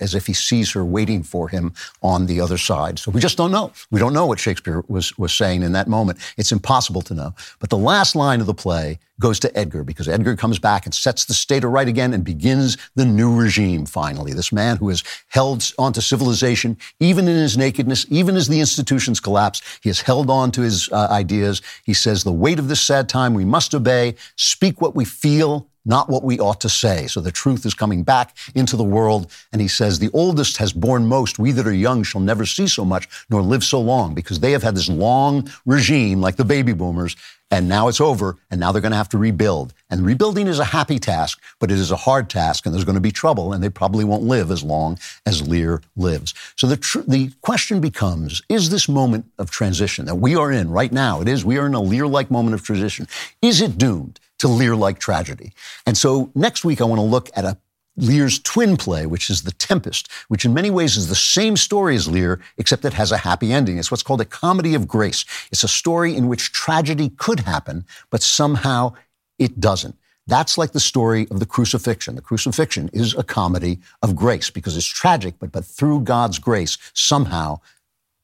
as if he sees her waiting for him on the other side. So we just don't know. We don't know what Shakespeare was saying in that moment. It's impossible to know. But the last line of the play goes to Edgar, because Edgar comes back and sets the state aright again and begins the new regime, finally. This man who has held onto civilization, even in his nakedness, even as the institutions collapse, he has held on to his ideas. He says, the weight of this sad time we must obey, speak what we feel, not what we ought to say. So the truth is coming back into the world. And he says, the oldest has borne most. We that are young shall never see so much, nor live so long, because they have had this long regime like the baby boomers. And now it's over, and now they're going to have to rebuild. And rebuilding is a happy task, but it is a hard task, and there's going to be trouble, and they probably won't live as long as Lear lives. So the question becomes, is this moment of transition that we are in right now, we are in a Lear-like moment of transition, is it doomed to Lear-like tragedy? And so next week I want to look at Lear's twin play, which is The Tempest, which in many ways is the same story as Lear, except it has a happy ending. It's what's called a comedy of grace. It's a story in which tragedy could happen, but somehow it doesn't. That's like the story of the crucifixion. The crucifixion is a comedy of grace because it's tragic, but through God's grace, somehow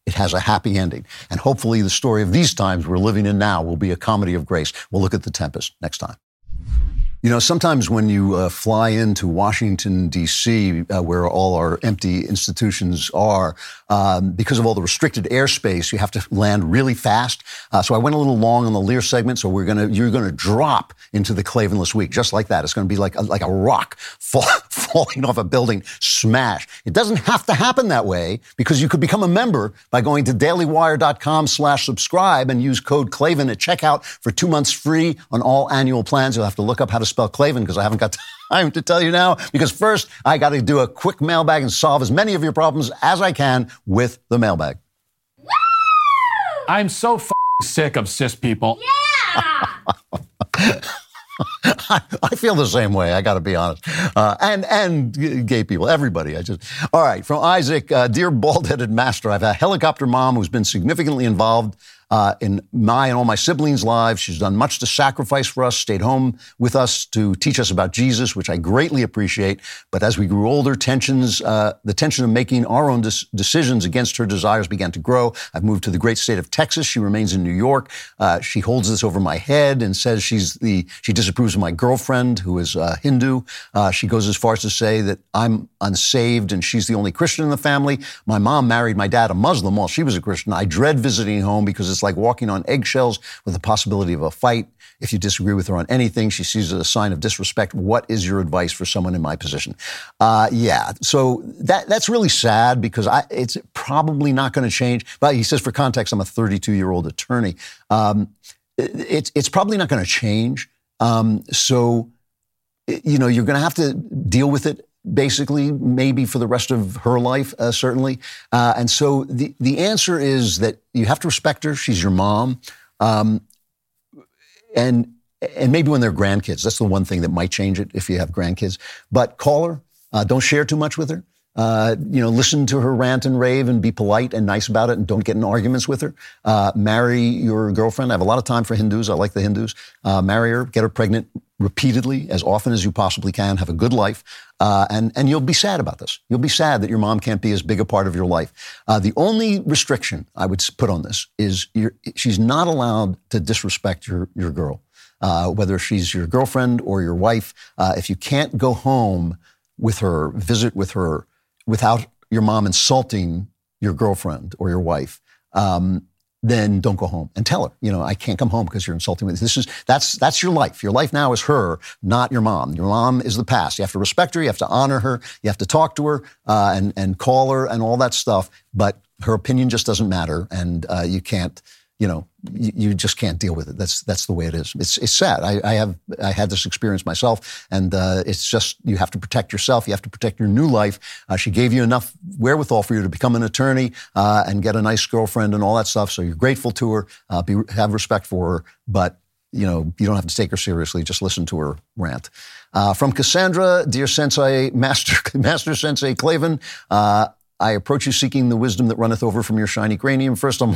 it has a happy ending. And hopefully the story of these times we're living in now will be a comedy of grace. We'll look at The Tempest next time. You know, sometimes when you fly into Washington, D.C., where all our empty institutions are, because of all the restricted airspace, you have to land really fast. So I went a little long on the Lear segment, so you're going to drop into the Klavanless week, just like that. It's going to be like a rock falling off a building, smash. It doesn't have to happen that way, because you could become a member by going to dailywire.com/subscribe and use code Klavan at checkout for 2 months free on all annual plans. You'll have to look up how to spell Klavan because I haven't got time to tell you now, because first I got to do a quick mailbag and solve as many of your problems as I can with the mailbag. Woo! I'm so sick of cis people. Yeah! I feel the same way. I got to be honest. And gay people, everybody. All right. From Isaac, dear bald-headed master, I've had a helicopter mom who's been significantly involved in my and all my siblings' lives. She's done much to sacrifice for us, stayed home with us to teach us about Jesus, which I greatly appreciate. But as we grew older, the tension of making our own decisions against her desires began to grow. I've moved to the great state of Texas. She remains in New York. She holds this over my head and says she disapproves of my girlfriend, who is Hindu. She goes as far as to say that I'm unsaved and she's the only Christian in the family. My mom married my dad, a Muslim, while she was a Christian. I dread visiting home because it's like walking on eggshells with the possibility of a fight. If you disagree with her on anything, she sees it as a sign of disrespect. What is your advice for someone in my position? So that's really sad because it's probably not going to change. But he says, for context, I'm a 32-year-old attorney. It's probably not going to change. So you're going to have to deal with it basically, maybe for the rest of her life, certainly. And so the answer is that you have to respect her. She's your mom. And maybe when they're grandkids, that's the one thing that might change it if you have grandkids. But call her. Don't share too much with her. Listen to her rant and rave and be polite and nice about it and don't get in arguments with her. Marry your girlfriend. I have a lot of time for Hindus. I like the Hindus. Marry her, get her pregnant, repeatedly, as often as you possibly can, have a good life, and you'll be sad about this. You'll be sad that your mom can't be as big a part of your life. The only restriction I would put on this is she's not allowed to disrespect your girl, whether she's your girlfriend or your wife. If you can't go home with her, visit with her, without your mom insulting your girlfriend or your wife, then don't go home and tell her, you know, I can't come home because you're insulting me. That's your life. Your life now is her, not your mom. Your mom is the past. You have to respect her. You have to honor her. You have to talk to her and call her and all that stuff. But her opinion just doesn't matter. And you can't, you know, you just can't deal with it. That's the way it is. It's sad. I had this experience myself, and it's just, you have to protect yourself. You have to protect your new life. She gave you enough wherewithal for you to become an attorney and get a nice girlfriend and all that stuff. So you're grateful to her. Have respect for her, but you know, you don't have to take her seriously. Just listen to her rant. From Cassandra, dear Sensei, Master Sensei Klavan, I approach you seeking the wisdom that runneth over from your shiny cranium. First, I'm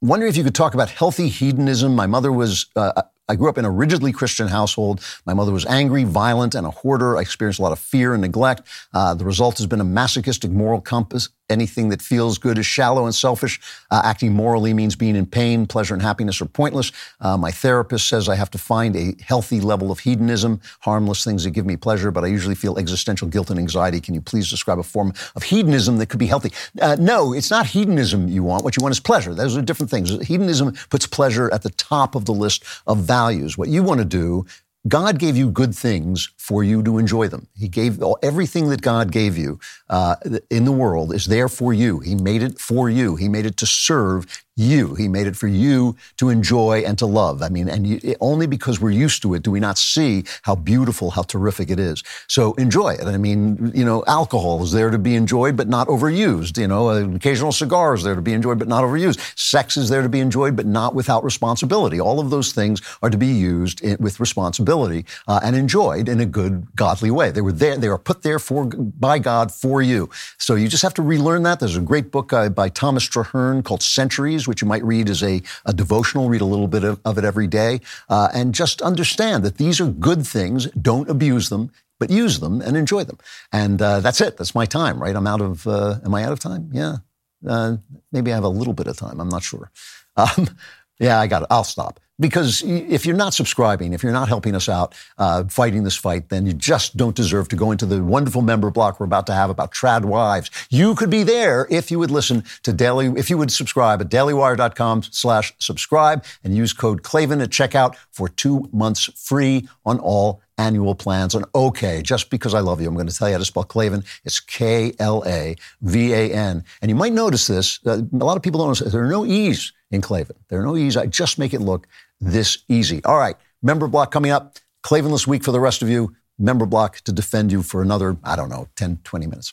wondering if you could talk about healthy hedonism. My mother was, I grew up in a rigidly Christian household. My mother was angry, violent, and a hoarder. I experienced a lot of fear and neglect. The result has been a masochistic moral compass. Anything that feels good is shallow and selfish. Acting morally means being in pain. Pleasure and happiness are pointless. My therapist says I have to find a healthy level of hedonism, harmless things that give me pleasure, but I usually feel existential guilt and anxiety. Can you please describe a form of hedonism that could be healthy? No, it's not hedonism you want. What you want is pleasure. Those are different things. Hedonism puts pleasure at the top of the list of values. What you want to do, God gave you good things for you to enjoy them. He gave everything that God gave you in the world is there for you. He made it for you. He made it to serve you. He made it for you to enjoy and to love. I mean, and only because we're used to it do we not see how beautiful, how terrific it is. So enjoy it. I mean, you know, alcohol is there to be enjoyed but not overused. You know, an occasional cigar is there to be enjoyed but not overused. Sex is there to be enjoyed but not without responsibility. All of those things are to be used with responsibility and enjoyed in a good, godly way. They were put there by God for you. So you just have to relearn that. There's a great book by Thomas Traherne called Centuries, which you might read as a devotional. Read a little bit of it every day. And just understand that these are good things. Don't abuse them, but use them and enjoy them. And that's it. That's my time, right? I'm out of, am I out of time? Yeah. Maybe I have a little bit of time. I'm not sure. Yeah, I got it. I'll stop. Because if you're not subscribing, if you're not helping us out fighting this fight, then you just don't deserve to go into the wonderful member block we're about to have about trad wives. You could be there if you would listen to if you would subscribe at dailywire.com/subscribe and use code Klavan at checkout for 2 months free on all annual plans. And okay, just because I love you, I'm going to tell you how to spell Klavan. It's K-L-A-V-A-N. And you might notice this. A lot of people don't notice this. There are no E's in Klavan. There are no E's. I just make it look this easy. All right. Member block coming up. Klavanless week for the rest of you. Member block to defend you for another, 10, 20 minutes.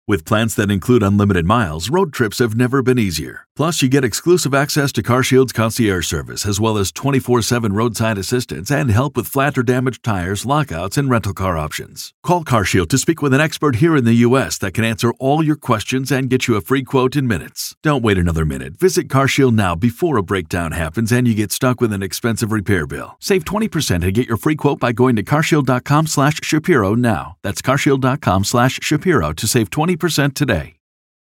With plans that include unlimited miles, road trips have never been easier. Plus, you get exclusive access to CarShield's concierge service, as well as 24/7 roadside assistance and help with flat or damaged tires, lockouts, and rental car options. Call CarShield to speak with an expert here in the U.S. that can answer all your questions and get you a free quote in minutes. Don't wait another minute. Visit CarShield now before a breakdown happens and you get stuck with an expensive repair bill. Save 20% and get your free quote by going to carshield.com/Shapiro now. That's carshield.com/Shapiro to save 20% today.